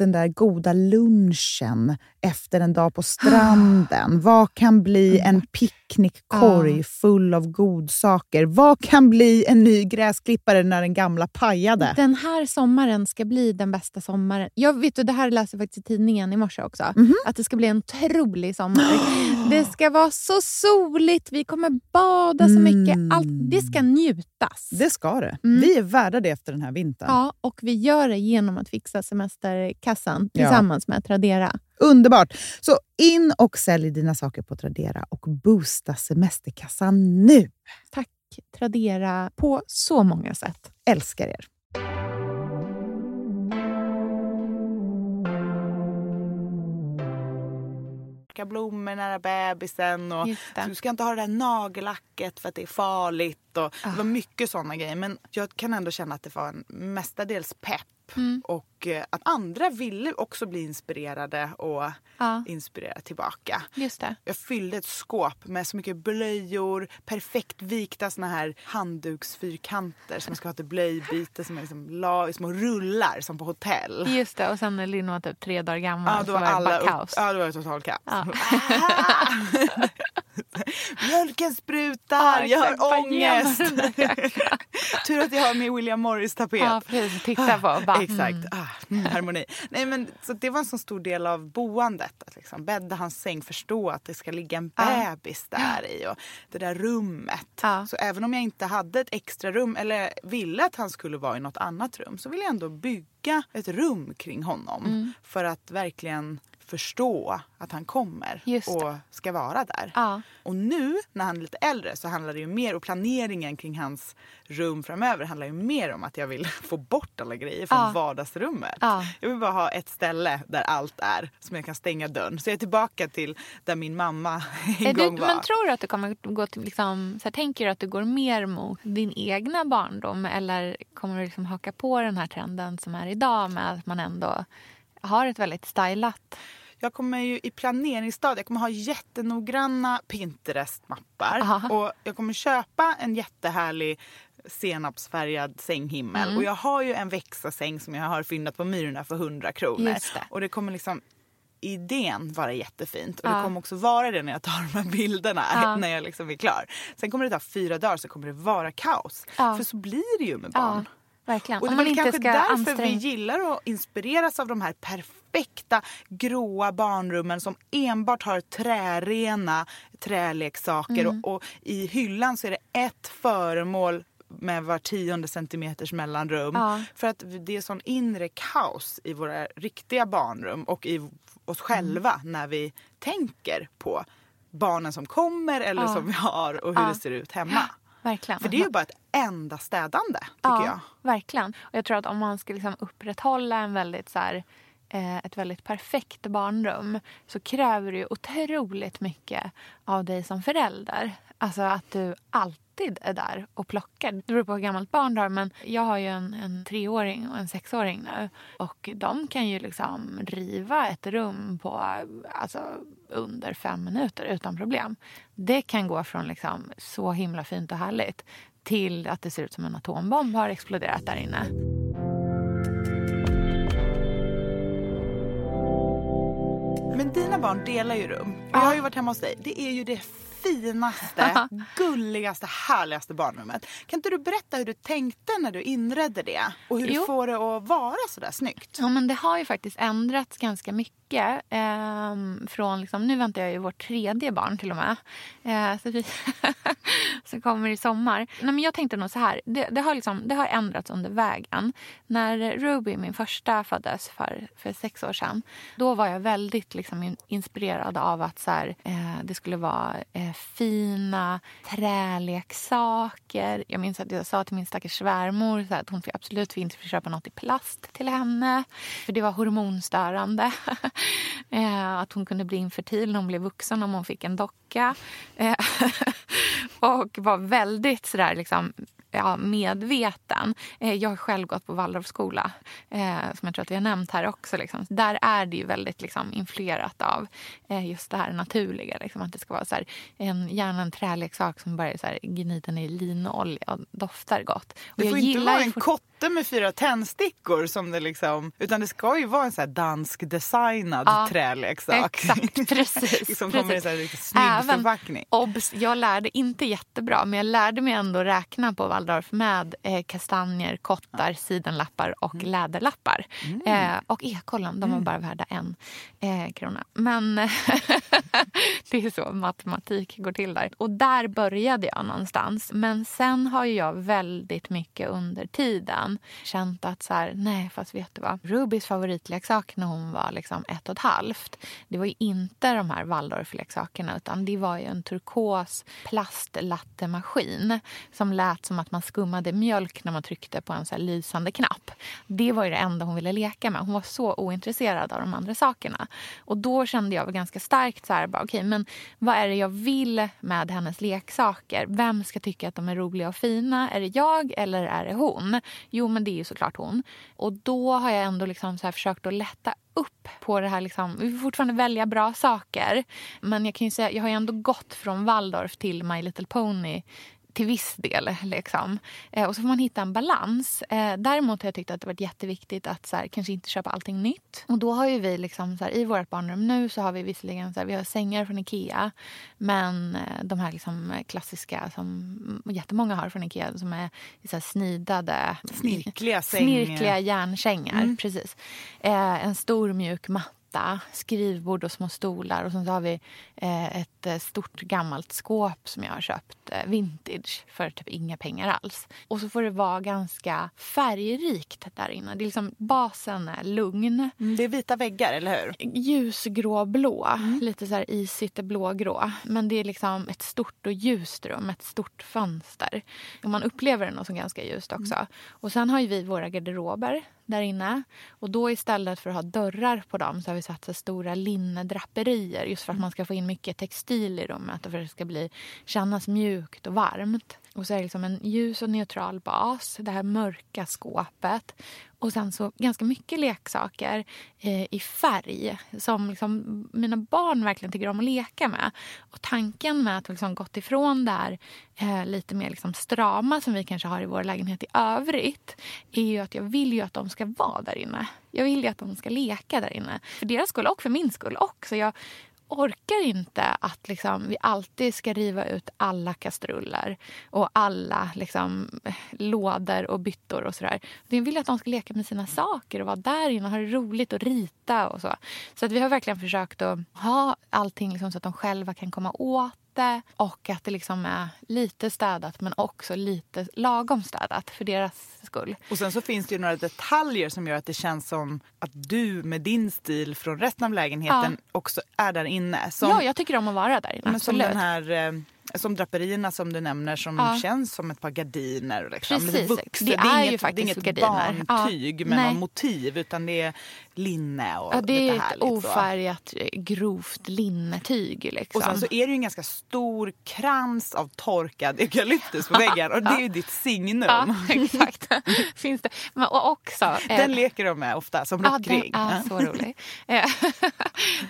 den där goda lunchen efter en dag på stranden? Vad kan bli en picknickkorg full av godsaker? Vad kan bli en ny gräsklippare när den gamla pajade? Den här sommaren ska bli den bästa sommaren. Jag vet, det här läser jag faktiskt i tidningen i morse också. Mm-hmm. Att det ska bli en otrolig sommar. Det ska vara så soligt. Vi kommer bada så mycket. Allt, det ska njutas. Det ska det. Vi är värda det efter den här vintern. Ja, och vi gör det genom att fixa semesterkassan tillsammans med Tradera. Underbart! Så in och sälj dina saker på Tradera och boosta semesterkassan nu! Tack Tradera på så många sätt. Älskar er! Blommor nära bebisen och du ska inte ha det där nagellacket för att det är farligt och det var mycket sådana grejer, men jag kan ändå känna att det var en mestadels pepp och att andra ville också bli inspirerade och inspirera tillbaka. Just det. Jag fyllde ett skåp med så mycket blöjor, perfekt vikta såna här handduksfyrkanter som man ska ha till blöjbyte som är liksom små rullar som på hotell. Just det, och sen när Linn var typ 3 dagar gammal då var alla kaos. Ja, det var totalt kaos. Ja. Mjölken sprutar, jag har ångest. Tur att jag har med William Morris tapet. Ja, precis. Titta på. Exakt. Harmoni. Nej, men så det var en så stor del av boendet att liksom bädda hans säng, förstå att det ska ligga en bebis där i och det där rummet. Så även om jag inte hade ett extra rum eller ville att han skulle vara i något annat rum så ville jag ändå bygga ett rum kring honom för att verkligen förstå att han kommer och ska vara där. Och nu när han är lite äldre så handlar det ju mer, och planeringen kring hans rum framöver handlar ju mer om att jag vill få bort alla grejer från vardagsrummet. Jag vill bara ha ett ställe där allt är, som jag kan stänga dörren. Så jag är tillbaka till där min mamma en gång var. Men tror du att du kommer gå till liksom, så här, tänker du att du går mer mot din egna barndom eller kommer du liksom haka på den här trenden som är idag med att man ändå har ett väldigt stylat? Jag kommer ju i planeringsstadiet, jag kommer ha jättenoggranna Pinterest-mappar. Och jag kommer köpa en jättehärlig senapsfärgad sänghimmel. Och jag har ju en växasäng som jag har fyndat på Myrorna för 100 kronor. Det. Och det kommer liksom idén vara jättefint. Och det kommer också vara det när jag tar de här bilderna när jag liksom är klar. Sen kommer det ta 4 dagar så kommer det vara kaos. För så blir det ju med barn. Verkligen. Och det är väl kanske därför vi gillar att inspireras av de här perfekta gråa barnrummen som enbart har trärena träleksaker och i hyllan så är det ett föremål med var 10 centimeters mellanrum för att det är sån inre kaos i våra riktiga barnrum och i oss själva när vi tänker på barnen som kommer eller som vi har och hur det ser ut hemma. Verkligen. För det är ju bara ett enda städande, tycker jag. Verkligen. Och jag tror att om man ska liksom upprätthålla en väldigt, så här, ett väldigt perfekt barnrum så kräver det ju otroligt mycket av dig som förälder. Alltså att du alltid är där och plockar. Det beror på hur gammalt barn du har, men jag har ju en 3-åring och en 6-åring nu. Och de kan ju liksom riva ett rum på under 5 minuter utan problem. Det kan gå från liksom så himla fint och härligt till att det ser ut som en atombomb har exploderat där inne. Men dina barn delar ju rum. Jag har ju varit hemma hos dig. Det är ju det finaste, gulligaste, härligaste barnrummet. Kan inte du berätta hur du tänkte när du inredde det? Och hur du får det att vara sådär snyggt? Ja, men det har ju faktiskt ändrats ganska mycket mycket från liksom, nu väntar jag ju vårt tredje barn till och med. Så kommer i sommar. Nej, men jag tänkte nog så här, det har ändrats under vägen. När Ruby, min första, föddes för 6 år sedan, då var jag väldigt liksom, inspirerad av att så här, det skulle vara fina träleksaker. Jag minns att jag sa till min stackars svärmor så här, att hon absolut inte fick köpa något i plast till henne. För det var hormonstörande. Att hon kunde bli infertil när hon blev vuxen om hon fick en docka. Och var väldigt sådär liksom... Ja, medveten. Jag har själv gått på Waldorf skola, som jag tror att vi har nämnt här också. Liksom. Där är det ju väldigt liksom, influerat av just det här naturliga. Liksom, att det ska vara så här, gärna en träleksak som bara är så här, gniden i linolja och doftar gott. Och det får inte vara en kotte med 4 tändstickor som det liksom, utan det ska ju vara en så här dansk designad träleksak. Exakt, precis. Som kommer i så här riktigt snygg förpackning. Jag lärde inte jättebra, men jag lärde mig ändå räkna på Waldorf med kastanjer, kottar, sidenlappar och läderlappar. Och ekollon, de var bara värda 1 krona. Men det är så matematik går till där. Och där började jag någonstans. Men sen har jag väldigt mycket under tiden känt att så här, nej, fast vet du vad? Rubys favoritleksak när hon var liksom 1,5. Det var ju inte de här Waldorf-leksakerna, utan det var ju en turkos plastlattemaskin som lät som att man skummade mjölk när man tryckte på en så här lysande knapp. Det var ju det enda hon ville leka med. Hon var så ointresserad av de andra sakerna. Och då kände jag ganska starkt så här, bara, okej, men vad är det jag vill med hennes leksaker? Vem ska tycka att de är roliga och fina? Är det jag eller är det hon? Jo, men det är ju såklart hon. Och då har jag ändå liksom så här försökt att lätta upp på det här liksom, vi får fortfarande välja bra saker. Men jag kan ju säga, jag har ju ändå gått från Waldorf till My Little Pony till viss del liksom. Och så får man hitta en balans. Däremot har jag tyckt att det varit jätteviktigt att så här, kanske inte köpa allting nytt. Och då har ju vi liksom, så här, i vårt barnrum nu så har vi visserligen så här, vi har sängar från Ikea. Men de här liksom, klassiska som jättemånga har från Ikea som är så här, snidade, snirkliga järnsängar. Precis. En stor mjuk matta, skrivbord och små stolar, och sen så har vi ett stort gammalt skåp som jag har köpt vintage för typ inga pengar alls. Och så får det vara ganska färgrikt där inne. Det är liksom, basen är lugn. Det är vita väggar, eller hur? Ljusgråblå, lite så här isigt blågrå. Men det är liksom ett stort och ljust rum, ett stort fönster. Och man upplever det nog som ganska ljust också. Och sen har ju vi våra garderober där inne. Och då istället för att ha dörrar på dem så har vi satt så stora linnedraperier just för att man ska få in mycket textil i rummet och för att det ska kännas mjukt och varmt. Och så är det liksom en ljus och neutral bas, det här mörka skåpet. Och sen så ganska mycket leksaker i färg som liksom mina barn verkligen tycker om att leka med. Och tanken med att liksom gått ifrån det här lite mer liksom strama som vi kanske har i vår lägenhet i övrigt är ju att jag vill ju att de ska vara där inne. Jag vill ju att de ska leka där inne. För deras skull och för min skull också. Jag orkar inte att liksom, vi alltid ska riva ut alla kastruller och alla liksom, lådor och byttor och sådär. Jag vill att de ska leka med sina saker och vara där inne och ha det roligt och rita och så. Så att vi har verkligen försökt att ha allting liksom, så att de själva kan komma åt det, och att det liksom är lite städat men också lite lagom städat för deras skull. Och sen så finns det ju några detaljer som gör att det känns som att du med din stil från resten av lägenheten också är där inne. Som, ja, jag tycker om att vara där inne. Men som den här... Som draperierna som du nämner som känns som ett par gardiner. Liksom. Precis, det är ju faktiskt gardiner. Det är inget barntyg med någon motiv, utan det är linne och lite härligt. Ja, det är ett ofärgat grovt linnetyg. Liksom. Och sen så är det ju en ganska stor krans av torkad eukalyptus på väggen. Och det är ju ditt signum. Ja, exakt. Finns det. Men, och också, den leker de med ofta som rockring. Ja, den är så rolig.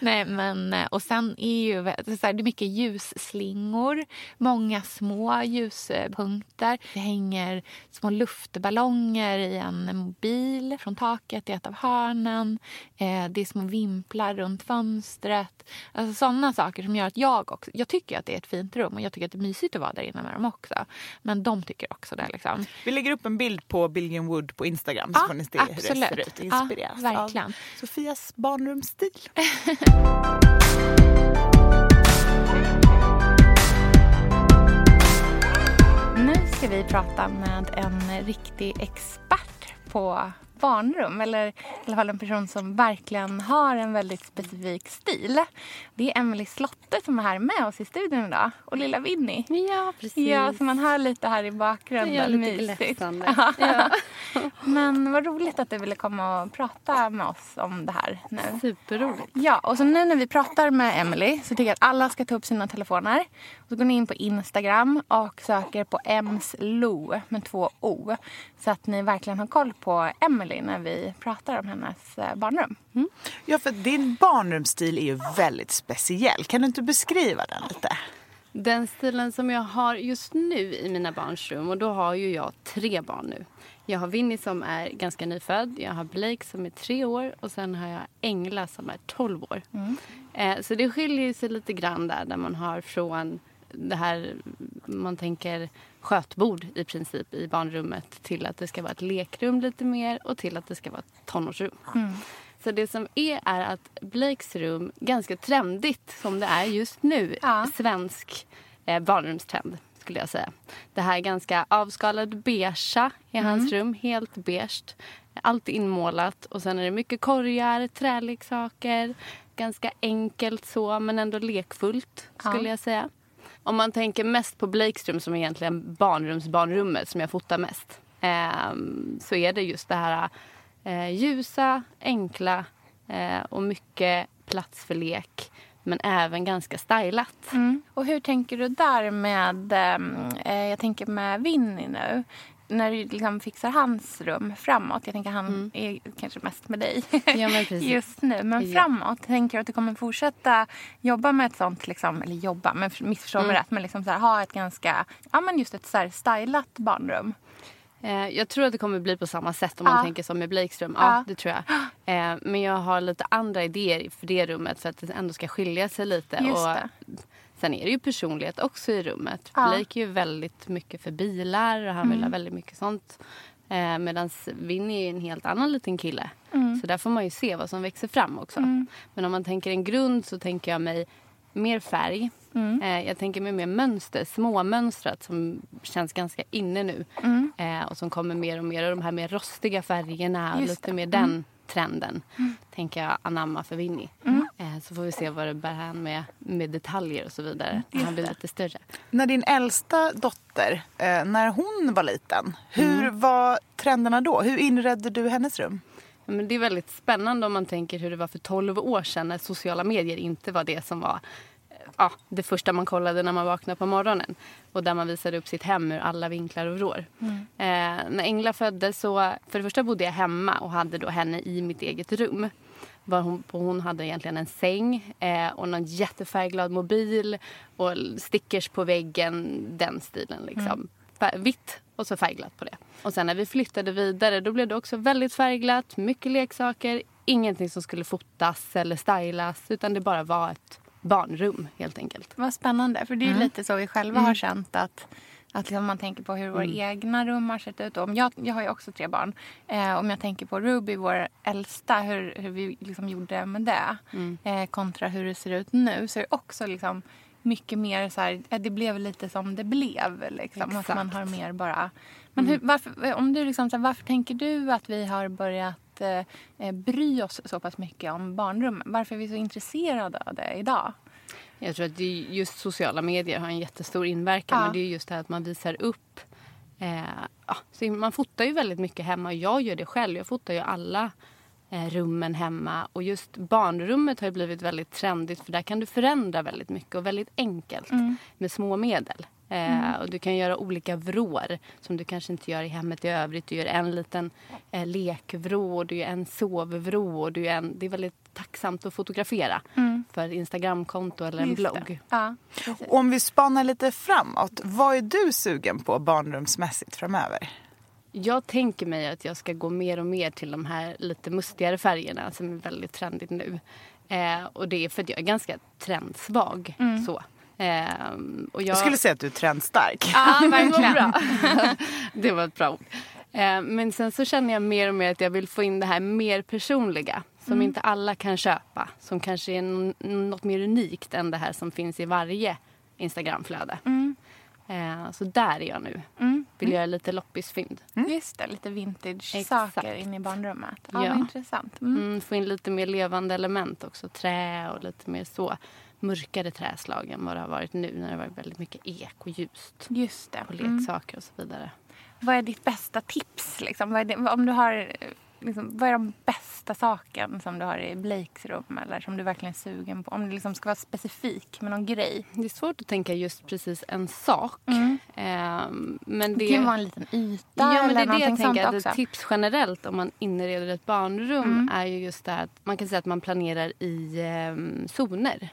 Nej, men, och sen är ju, det är mycket ljusslingor. många små ljuspunkter. Det hänger små luftballonger i en mobil från taket i ett av hörnen. Det är små vimplar runt fönstret. Alltså sådana saker som gör att jag tycker att det är ett fint rum. Och jag tycker att det är mysigt att vara där inne med dem också. Men de tycker också det liksom. Vi lägger upp en bild på Bilgren Wood på Instagram. Så får ni se absolut. Hur det ser ut. Inspireras verkligen. Av Sofias barnrumsstil. Nu ska vi prata med en riktig expert på barnrum, eller i alla fall en person som verkligen har en väldigt specifik stil. Det är Emily Slotte som är här med oss i studion idag och lilla Winnie. Ja, precis. Ja, så man hör lite här i bakgrunden. Det är lite glättande. Ja. Men vad roligt att du ville komma och prata med oss om det här nu. Superroligt. Ja, och så nu när vi pratar med Emily så tycker jag att alla ska ta upp sina telefoner. Så går ni in på Instagram och söker på emslo med 2 O så att ni verkligen har koll på Emily när vi pratar om hennes barnrum. Mm. Ja, för din barnrumsstil är ju väldigt speciell. Kan du inte beskriva den lite? Den stilen som jag har just nu i mina barns rum, och då har ju jag 3 barn nu. Jag har Winnie som är ganska nyfödd, jag har Blake som är 3 år och sen har jag Engla som är 12 år. Mm. Så det skiljer sig lite grann där man har från det här, man tänker skötbord i princip i barnrummet till att det ska vara ett lekrum lite mer och till att det ska vara ett tonårsrum. Mm. Så det som är att Blakes rum, ganska trendigt som det är just nu, svensk barnrumstrend skulle jag säga. Det här ganska avskalad beige i hans rum, helt beige. Allt inmålat och sen är det mycket korgar, träleksaker, ganska enkelt så men ändå lekfullt skulle jag säga. Om man tänker mest på Blakes rum som är egentligen barnrummet som jag fotar mest. Så är det just det här ljusa, enkla och mycket plats för lek. Men även ganska stylat. Mm. Och hur tänker du där med, jag tänker med Winnie nu. När du liksom fixar hans rum framåt. Jag tänker han är kanske mest med dig just nu. Men framåt, tänker du att du kommer fortsätta jobba med ett sånt, liksom, eller jobba, men missförstå mig rätt. Men liksom så här, ha ett ganska, ja men just ett så här stylat barnrum. Jag tror att det kommer bli på samma sätt om man tänker som med Blakes rum. Ja, det tror jag. Men jag har lite andra idéer för det rummet för att det ändå ska skilja sig lite. Just det. Sen är det ju personlighet också i rummet. Blake är ju väldigt mycket för bilar och han vill ha väldigt mycket sånt. Medan Winnie är en helt annan liten kille. Så där får man ju se vad som växer fram också. Men om man tänker en grund så tänker jag mig mer färg. Jag tänker mig mer mönster, småmönstrat som känns ganska inne nu. Och som kommer mer och mer. Och de här mer rostiga färgerna och lite mer den trenden tänker jag anamma för Winnie. Så får vi se vad det bär han med detaljer och så vidare. Han blir lite större. När din äldsta dotter, när hon var liten, hur var trenderna då? Hur inredde du hennes rum? Ja, men det är väldigt spännande om man tänker hur det var för 12 år sedan när sociala medier inte var det som var det första man kollade när man vaknade på morgonen. Och där man visade upp sitt hem ur alla vinklar och vrår. När Engla föddes så, för det första bodde jag hemma och hade då henne i mitt eget rum. Hon hade egentligen en säng och någon jättefärgglad mobil och stickers på väggen, den stilen liksom. Vitt och så färgglatt på det. Och sen när vi flyttade vidare då blev det också väldigt färgglatt, mycket leksaker, ingenting som skulle fotas eller stylas utan det bara var ett barnrum helt enkelt. Vad spännande, för det är ju lite så vi själva har känt att liksom man tänker på hur våra egna rum har sett ut. Om jag har ju också 3 barn. Om jag tänker på Ruby, vår äldsta, hur vi liksom gjorde med det kontra hur det ser ut nu. Så är det också liksom mycket mer så här, det blev lite som det blev. Liksom, att man har mer bara... Men varför tänker du att vi har börjat bry oss så pass mycket om barnrum? Varför är vi så intresserade av det idag? Jag tror att det är just sociala medier har en jättestor inverkan. Men det är just det här att man visar upp. Så man fotar ju väldigt mycket hemma. Och jag gör det själv. Jag fotar ju alla rummen hemma. Och just barnrummet har ju blivit väldigt trendigt. För där kan du förändra väldigt mycket. Och väldigt enkelt. Med små medel. Och du kan göra olika vrår som du kanske inte gör i hemmet i övrigt. Du gör en liten lekvrå och du gör en sovvrå. Och du gör en, det är väldigt tacksamt att fotografera för Instagramkonto eller en blogg. Ja. Och om vi spanar lite framåt, vad är du sugen på barnrumsmässigt framöver? Jag tänker mig att jag ska gå mer och mer till de här lite mustigare färgerna som är väldigt trendigt nu. Och det är för att jag är ganska trendsvag. Så. Och jag skulle säga att du är trendstark. Ja, verkligen. Det var ett bra ord. Men sen så känner jag mer och mer att jag vill få in det här mer personliga. Som inte alla kan köpa. Som kanske är något mer unikt än det här som finns i varje Instagramflöde. Så där är jag nu. Vill göra lite loppisfynd. Just det, lite vintage-saker in i barnrummet. Ja, ja. Intressant. Få in lite mer levande element också. Trä och lite mer så mörkare träslag än vad det har varit nu. När det har varit väldigt mycket ek och ljust. Just det. Och leksaker och så vidare. Vad är ditt bästa tips? Liksom? Vad är det, om du har, liksom, vad är de bästa saken som du har i Blakes rum eller som du verkligen är sugen på? Om det liksom ska vara specifik med någon grej. Det är svårt att tänka just precis en sak. Men det kan vara en liten yta eller det är någonting sånt också. Ett tips generellt om man inreder ett barnrum är ju just det att man kan säga att man planerar i zoner.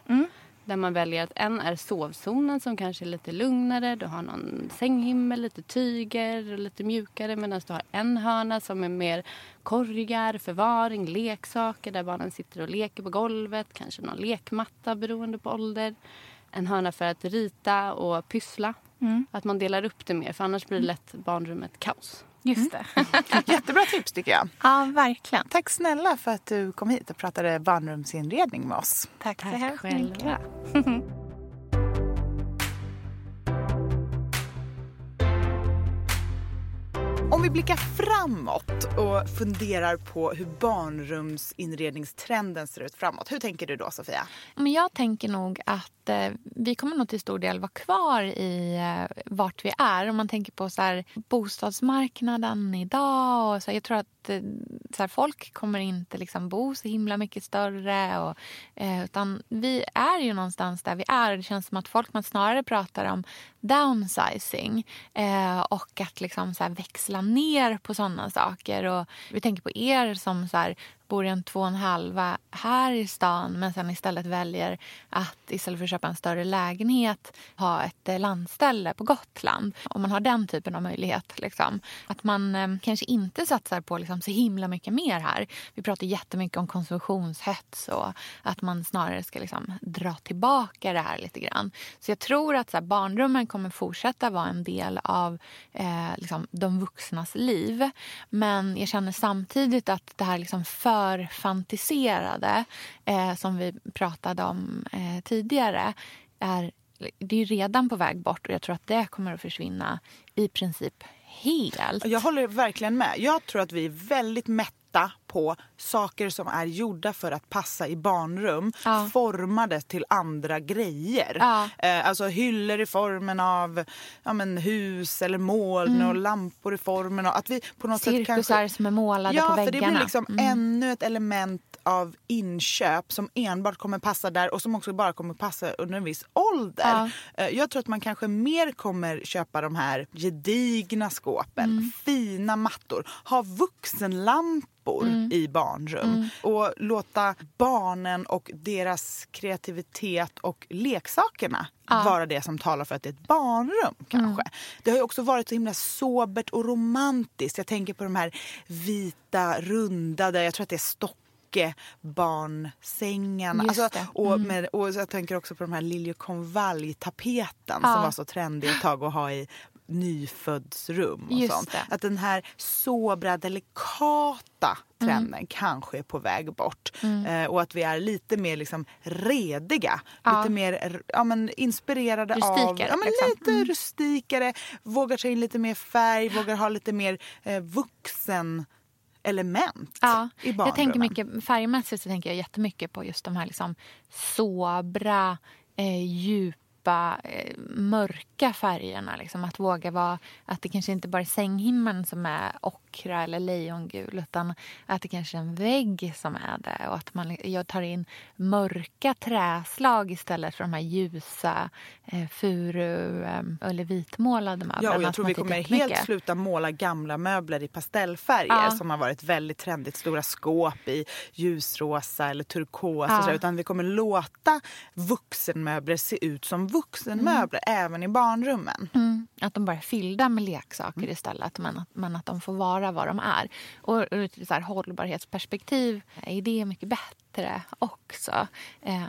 Där man väljer att en är sovzonen som kanske är lite lugnare. Du har någon sänghimmel, lite tyger och lite mjukare. Medan du har en hörna som är mer korgar, förvaring, leksaker. Där barnen sitter och leker på golvet. Kanske någon lekmatta beroende på ålder. En hörna för att rita och pyssla. Att man delar upp det mer. För annars blir det lätt barnrummet kaos. Just det. Jättebra tips tycker jag. Ja, verkligen. Tack snälla för att du kom hit och pratade barnrumsinredning med oss. Tack så hemskt mycket. Om vi blickar framåt och funderar på hur barnrumsinredningstrenden ser ut framåt. Hur tänker du då, Sofia? Men jag tänker nog att vi kommer nog till stor del vara kvar i vart vi är. Om man tänker på så här, bostadsmarknaden idag. Och så här, jag tror att så här, folk kommer inte liksom bo så himla mycket större. Och, utan vi är ju någonstans där vi är. Det känns som att folk man snarare pratar om downsizing. Och att liksom, så här, växla ner på sådana saker. Och vi tänker på er som så här, bor i en 2,5 här i stan men sen istället väljer att istället för att köpa en större lägenhet ha ett landställe på Gotland. Om man har den typen av möjlighet. Liksom. Att man kanske inte satsar på liksom, så himla mycket mer här. Vi pratar jättemycket om konsumtionshets och att man snarare ska liksom, dra tillbaka det här lite grann. Så jag tror att så här, barnrummen kommer fortsätta vara en del av liksom, de vuxnas liv. Men jag känner samtidigt att det här liksom, fantiserade som vi pratade om tidigare det är redan på väg bort och jag tror att det kommer att försvinna i princip helt. Jag håller verkligen med. Jag tror att vi är väldigt mätta på saker som är gjorda för att passa i barnrum formade till andra grejer. Ja. Alltså hyllor i formen av ja, men, hus eller moln och lampor i formen. Och att vi på något cirkusar sätt kanske som är målade på väggarna. Ja, för det blir liksom ännu ett element av inköp som enbart kommer passa där och som också bara kommer passa under en viss ålder. Ja. Jag tror att man kanske mer kommer köpa de här gedigna skåpen, fina mattor, ha vuxenlampor i barnrum och låta barnen och deras kreativitet och leksakerna vara det som talar för att det är ett barnrum kanske. Det har ju också varit så himla sobert och romantiskt. Jag tänker på de här vita, rundade, jag tror att det är barnsängarna. Alltså, och jag tänker också på de här liljekonvaljtapeten som var så trendig ett tag att ha i nyföddsrum och sånt. Det. Att den här sobra, delikata trenden kanske är på väg bort. Och att vi är lite mer liksom rediga. Lite mer inspirerade rustikare, av liksom. Lite rustikare. Vågar ta in lite mer färg. Vågar ha lite mer vuxen element i barnrummen. Jag tänker mycket färgmässigt så tänker jag jättemycket på just de här liksom sobra, djupa djupa, mörka färgerna. Liksom. Att våga vara, att det kanske inte bara är sänghimlen som är ockra eller lejongul, utan att det kanske är en vägg som är det. Och att jag tar in mörka träslag istället för de här ljusa furu eller vitmålade möblerna. Ja, och jag tror vi kommer helt sluta måla gamla möbler i pastellfärger som har varit väldigt trendigt. Stora skåp i ljusrosa eller turkos. Och så, utan vi kommer låta vuxenmöbler se ut som vuxenmöbler även i barnrummen. Mm. Att de bara är fyllda med leksaker istället, men att de får vara vad de är. Och ur ett så här hållbarhetsperspektiv är det mycket bättre också.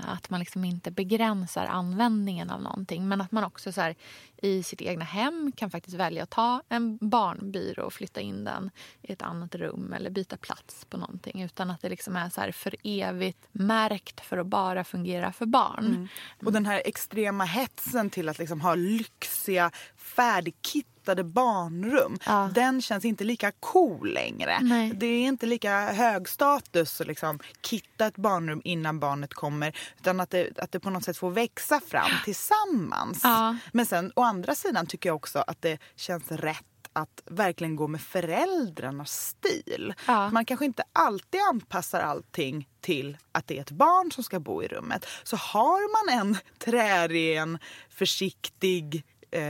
Att man liksom inte begränsar användningen av någonting. Men att man också så här, i sitt egna hem kan faktiskt välja att ta en barnbyrå och flytta in den i ett annat rum eller byta plats på någonting. Utan att det liksom är så här för evigt märkt för att bara fungera för barn. Mm. Och den här extrema hetsen till att liksom ha lyxiga färdigkit barnrum. Ja. Den känns inte lika cool längre. Nej. Det är inte lika hög status att liksom kitta ett barnrum innan barnet kommer, utan att det på något sätt får växa fram tillsammans. Ja. Men sen å andra sidan tycker jag också att det känns rätt att verkligen gå med föräldrarnas stil. Ja. Man kanske inte alltid anpassar allting till att det är ett barn som ska bo i rummet. Så har man en trären, försiktig,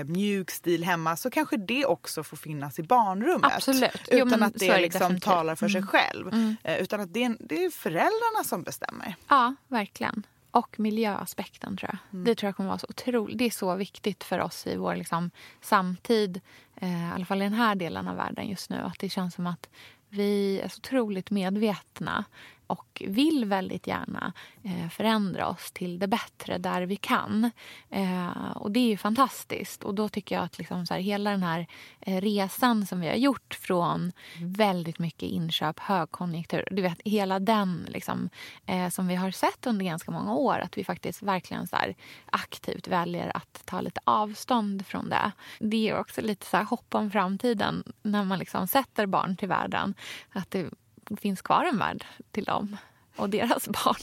mjuk stil hemma, så kanske det också får finnas i barnrummet. Absolut. Utan att det liksom talar för sig själv. Mm. Utan att det är föräldrarna som bestämmer. Ja, verkligen. Och miljöaspekten tror jag. Mm. Det tror jag kommer vara så otroligt. Det är så viktigt för oss i vår liksom, samtid, i alla fall i den här delen av världen just nu, att det känns som att vi är så otroligt medvetna och vill väldigt gärna förändra oss till det bättre där vi kan. Och det är ju fantastiskt. Och då tycker jag att liksom så här, hela den här resan som vi har gjort från väldigt mycket inköp, högkonjunktur. Du vet, hela den liksom, som vi har sett under ganska många år. Att vi faktiskt verkligen så här, aktivt väljer att ta lite avstånd från det. Det är också lite så här, hopp om framtiden när man liksom sätter barn till världen. Att det finns kvar en värld till dem och deras barn.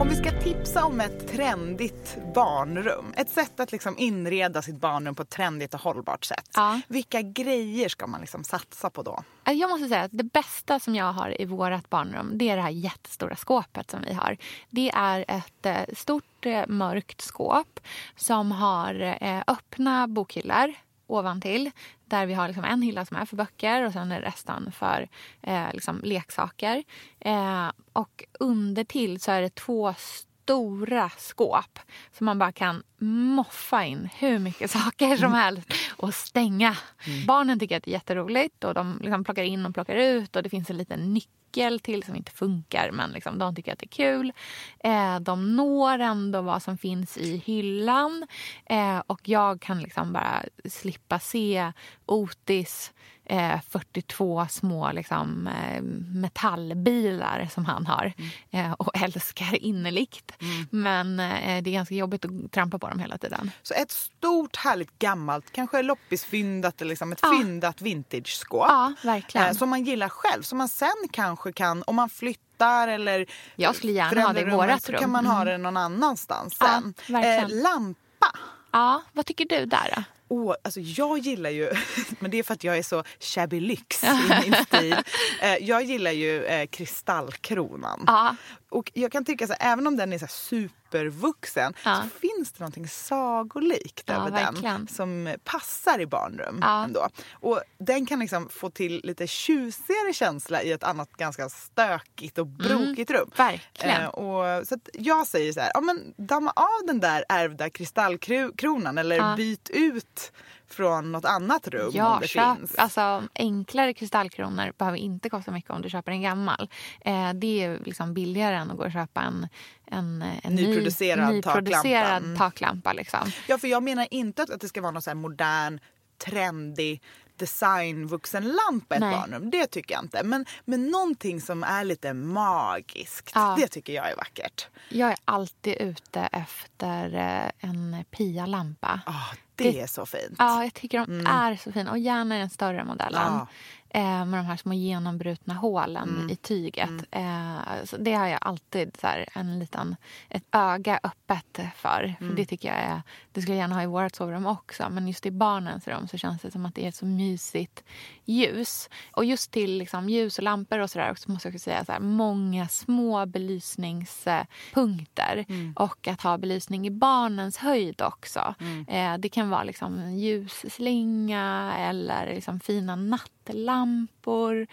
Om vi ska tipsa om ett trendigt barnrum, ett sätt att liksom inreda sitt barnrum på ett trendigt och hållbart sätt. Ja. Vilka grejer ska man liksom satsa på då? Jag måste säga att det bästa som jag har i vårt barnrum, det är det här jättestora skåpet som vi har. Det är ett stort mörkt skåp som har öppna bokhyllor ovantill. Där vi har liksom en hylla som är för böcker och sen är resten för liksom leksaker. Och under till så är det två stora skåp som man bara kan moffa in hur mycket saker som helst och stänga. Mm. Barnen tycker att det är jätteroligt och de liksom plockar in och plockar ut och det finns en liten nyckel till som inte funkar, men liksom de tycker att det är kul. De når ändå vad som finns i hyllan och jag kan liksom bara slippa se Otis 42 små liksom, metallbilar som han har och älskar innerligt. Mm. Men det är ganska jobbigt att trampa på dem hela tiden. Så ett stort, härligt, gammalt, kanske loppisfyndat eller liksom ett fyndat vintage-skåp. Ja, verkligen. Som man gillar själv, som man sen kanske kan, om man flyttar eller jag skulle gärna ha det i vårat så rum. Kan man ha det någon annanstans sen. Ja, lampa. Ja, vad tycker du där då? Alltså jag gillar ju, men det är för att jag är så shabby lyx i min stil. Jag gillar ju kristallkronan. Ja. Och jag kan tycka så här, även om den är så här supervuxen så finns det någonting sagolikt över den som passar i barnrum ändå. Och den kan liksom få till lite tjusigare känsla i ett annat ganska stökigt och brokigt rum. Verkligen. Och så att jag säger så här, ja men damma av den där ärvda kristallkronan eller byt ut från något annat rum om det finns. Alltså enklare kristallkronor behöver inte kosta mycket om du köper en gammal. Det är liksom billigare än att gå och köpa en nyproducerad taklampa liksom. Ja, för jag menar inte att det ska vara någon så här modern, trendig designvuxenlampa i ett barnrum. Det tycker jag inte. Men någonting som är lite magiskt, det tycker jag är vackert. Jag är alltid ute efter en Pia-lampa. Det är så fint. Ja, jag tycker de är så fina. Och gärna i den större modellen. Med de här små genombrutna hålen i tyget. Så det har jag alltid så här, ett öga öppet för. För det tycker jag är, det skulle jag gärna ha i vårt sovrum också. Men just i barnens rum så känns det som att det är ett så mysigt ljus. Och just till liksom, ljus och lampor och sådär också måste jag säga så här, många små belysningspunkter. Och att ha belysning i barnens höjd också. Det kan vara liksom en ljusslinga eller liksom fina nattlampor,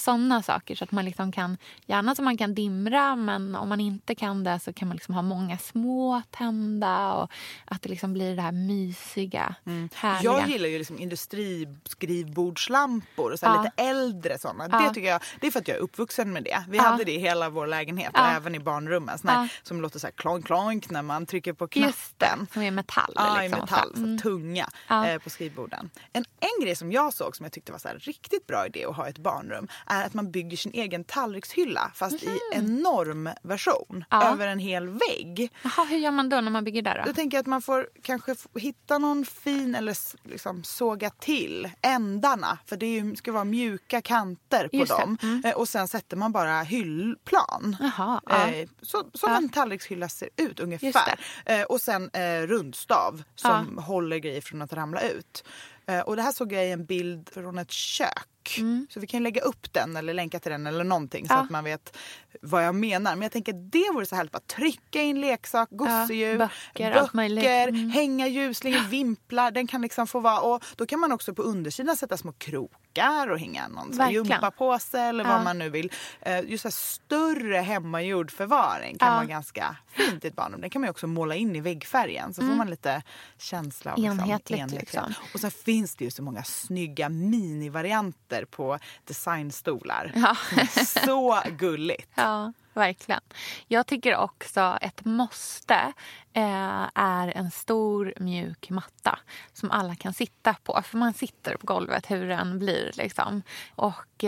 sådana saker så att man liksom kan, gärna så man kan dimra, men om man inte kan det så kan man liksom ha många små tända och att det liksom blir det här mysiga, härliga. Jag gillar ju liksom industriskrivbordslampor och så lite äldre sådana. Det tycker jag, det är för att jag är uppvuxen med det. Vi hade det i hela vår lägenhet och även i barnrummen såna här, som låter så här klonk när man trycker på knappen. Just det, som är metall. Liksom, i metall, så tunga på skrivborden. En grej som jag såg som jag tyckte var så här riktigt bra idé att ha i ett barnrum är att man bygger sin egen tallrikshylla fast i enorm version över en hel vägg. Jaha, hur gör man då när man bygger där då? Då tänker jag att man får kanske hitta någon fin eller liksom såga till ändarna, för det är ju, ska vara mjuka kanter på dem. Och sen sätter man bara hyllplan. Jaha, så en tallrikshylla ser ut ungefär. Och sen rundstav som håller grejer från att ramla ut. Och det här såg jag i en bild från ett kök. Så vi kan lägga upp den eller länka till den eller någonting så att man vet vad jag menar. Men jag tänker att det vore så här att trycka in leksak, gosedjur, böcker, hänga ljusslingor, vimplar. Den kan liksom få vara, och då kan man också på undersidan sätta små krokar och hänga någon gympapåse eller vad man nu vill. Just så här större hemmagjord förvaring kan vara ganska fint i ett barnrum. Den kan man ju också måla in i väggfärgen så får man lite känsla av enhetlighet. Och sen finns det ju så många snygga minivarianter på designstolar. Så gulligt. Ja, verkligen. Jag tycker också ett måste är en stor mjuk matta som alla kan sitta på. För man sitter på golvet hur den blir liksom. Och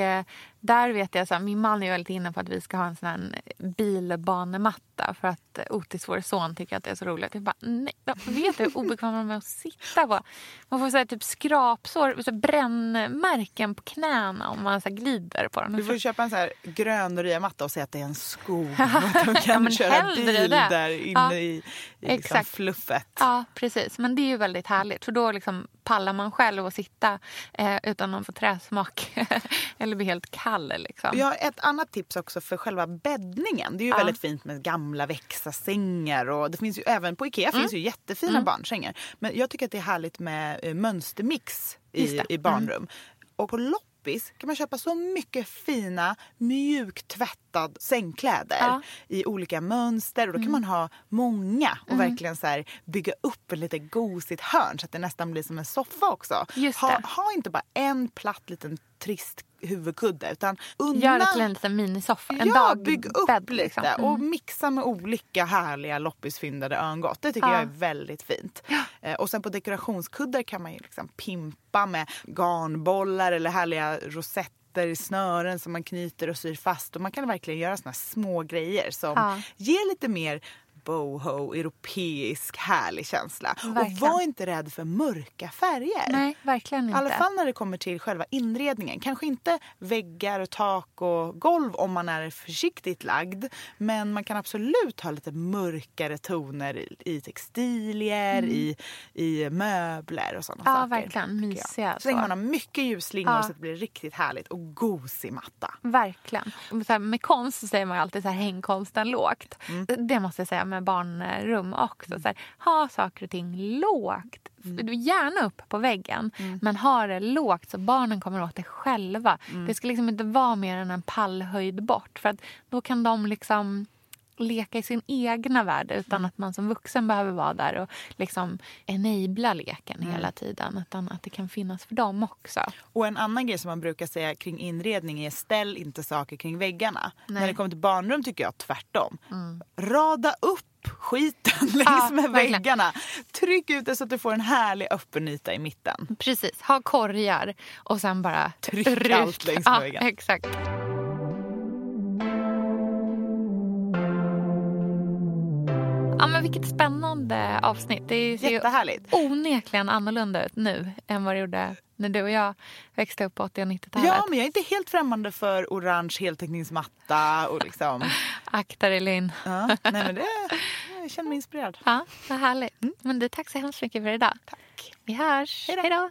där vet jag så här, min man är ju väldigt inne på att vi ska ha en sån här bilbanematta för att Otis, vår son, tycker att det är så roligt. Jag bara, nej, vet du hur obekväm man är att sitta på? Man får så här, typ skrapsår, så brännmärken på knäna om man så här, glider på den. Du får köpa en så här grön och röd matta och säga att det är en skog. Man kan köra bil där inne i liksom fluffet. Ja, precis. Men det är ju väldigt härligt. För då liksom pallar man själv att sitta utan någon får träsmak eller bli helt kall liksom. Jag har ett annat tips också för själva bäddningen. Det är ju väldigt fint med gamla växasängar och det finns ju även på Ikea finns ju jättefina barnsängar. Men jag tycker att det är härligt med mönstermix i barnrum. Och på loppis kan man köpa så mycket fina mjukt tvättad sängkläder i olika mönster och då kan man ha många och verkligen så här bygga upp en lite gosigt hörn så att det nästan blir som en soffa också. Ha inte bara en platt liten trist huvudkudde utan gör det till en liten minisoffa, en dag bygg upp bädd, liksom. Lite och mixa med olika härliga loppisfyndade örngott. Det tycker jag är väldigt fint. Och sen på dekorationskuddar kan man ju liksom pimpa med garnbollar eller härliga rosetter i snören som man knyter och syr fast, och man kan verkligen göra såna små grejer som ger lite mer boho, europeisk härlig känsla. Verkligen. Och var inte rädd för mörka färger. Nej, verkligen inte. I alla fall när det kommer till själva inredningen. Kanske inte väggar och tak och golv om man är försiktigt lagd, men man kan absolut ha lite mörkare toner i textilier, i möbler och sådana saker. Ja, verkligen. Mysiga. Så länge man har mycket ljusslingor så att det blir riktigt härligt och gosig matta. Verkligen. Så här, med konst så säger man alltid så här, häng konsten lågt. Det måste jag säga med barnrum också. Så här, ha saker och ting lågt. Du gärna upp på väggen men ha det lågt så barnen kommer åt det själva. Det ska liksom inte vara mer än en pallhöjd bort för att då kan de liksom leka i sin egna värld utan att man som vuxen behöver vara där och liksom enabla leken hela tiden, utan att det kan finnas för dem också. Och en annan grej som man brukar säga kring inredning är ställ inte saker kring väggarna. Nej. När det kommer till barnrum tycker jag tvärtom. Mm. Rada upp skiten längs med väggarna. Tryck ut det så att du får en härlig öppen yta i mitten. Precis, ha korgar och sen bara tryck allt längs med väggen. Exakt. Ja, men vilket spännande avsnitt. Det ser jättehärligt. Onekligen annorlunda ut nu än vad det gjorde när du och jag växte upp på 80- och 90-talet. Ja, men jag är inte helt främmande för orange heltäckningsmatta och liksom... Akta dig, Linn. Ja, nej, men det... Jag känner mig inspirerad. Ja, vad härligt. Mm. Men du, tack så hemskt mycket för idag. Tack. Vi hörs. Hej då.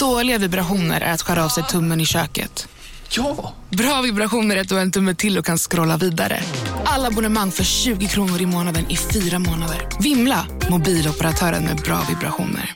Dåliga vibrationer är att skära av sig tummen i köket. Ja! Bra vibrationer är att du har en tumme till och kan scrolla vidare. Alla abonnemang för 20 kronor i månaden i 4 månader. Vimla, mobiloperatören med bra vibrationer.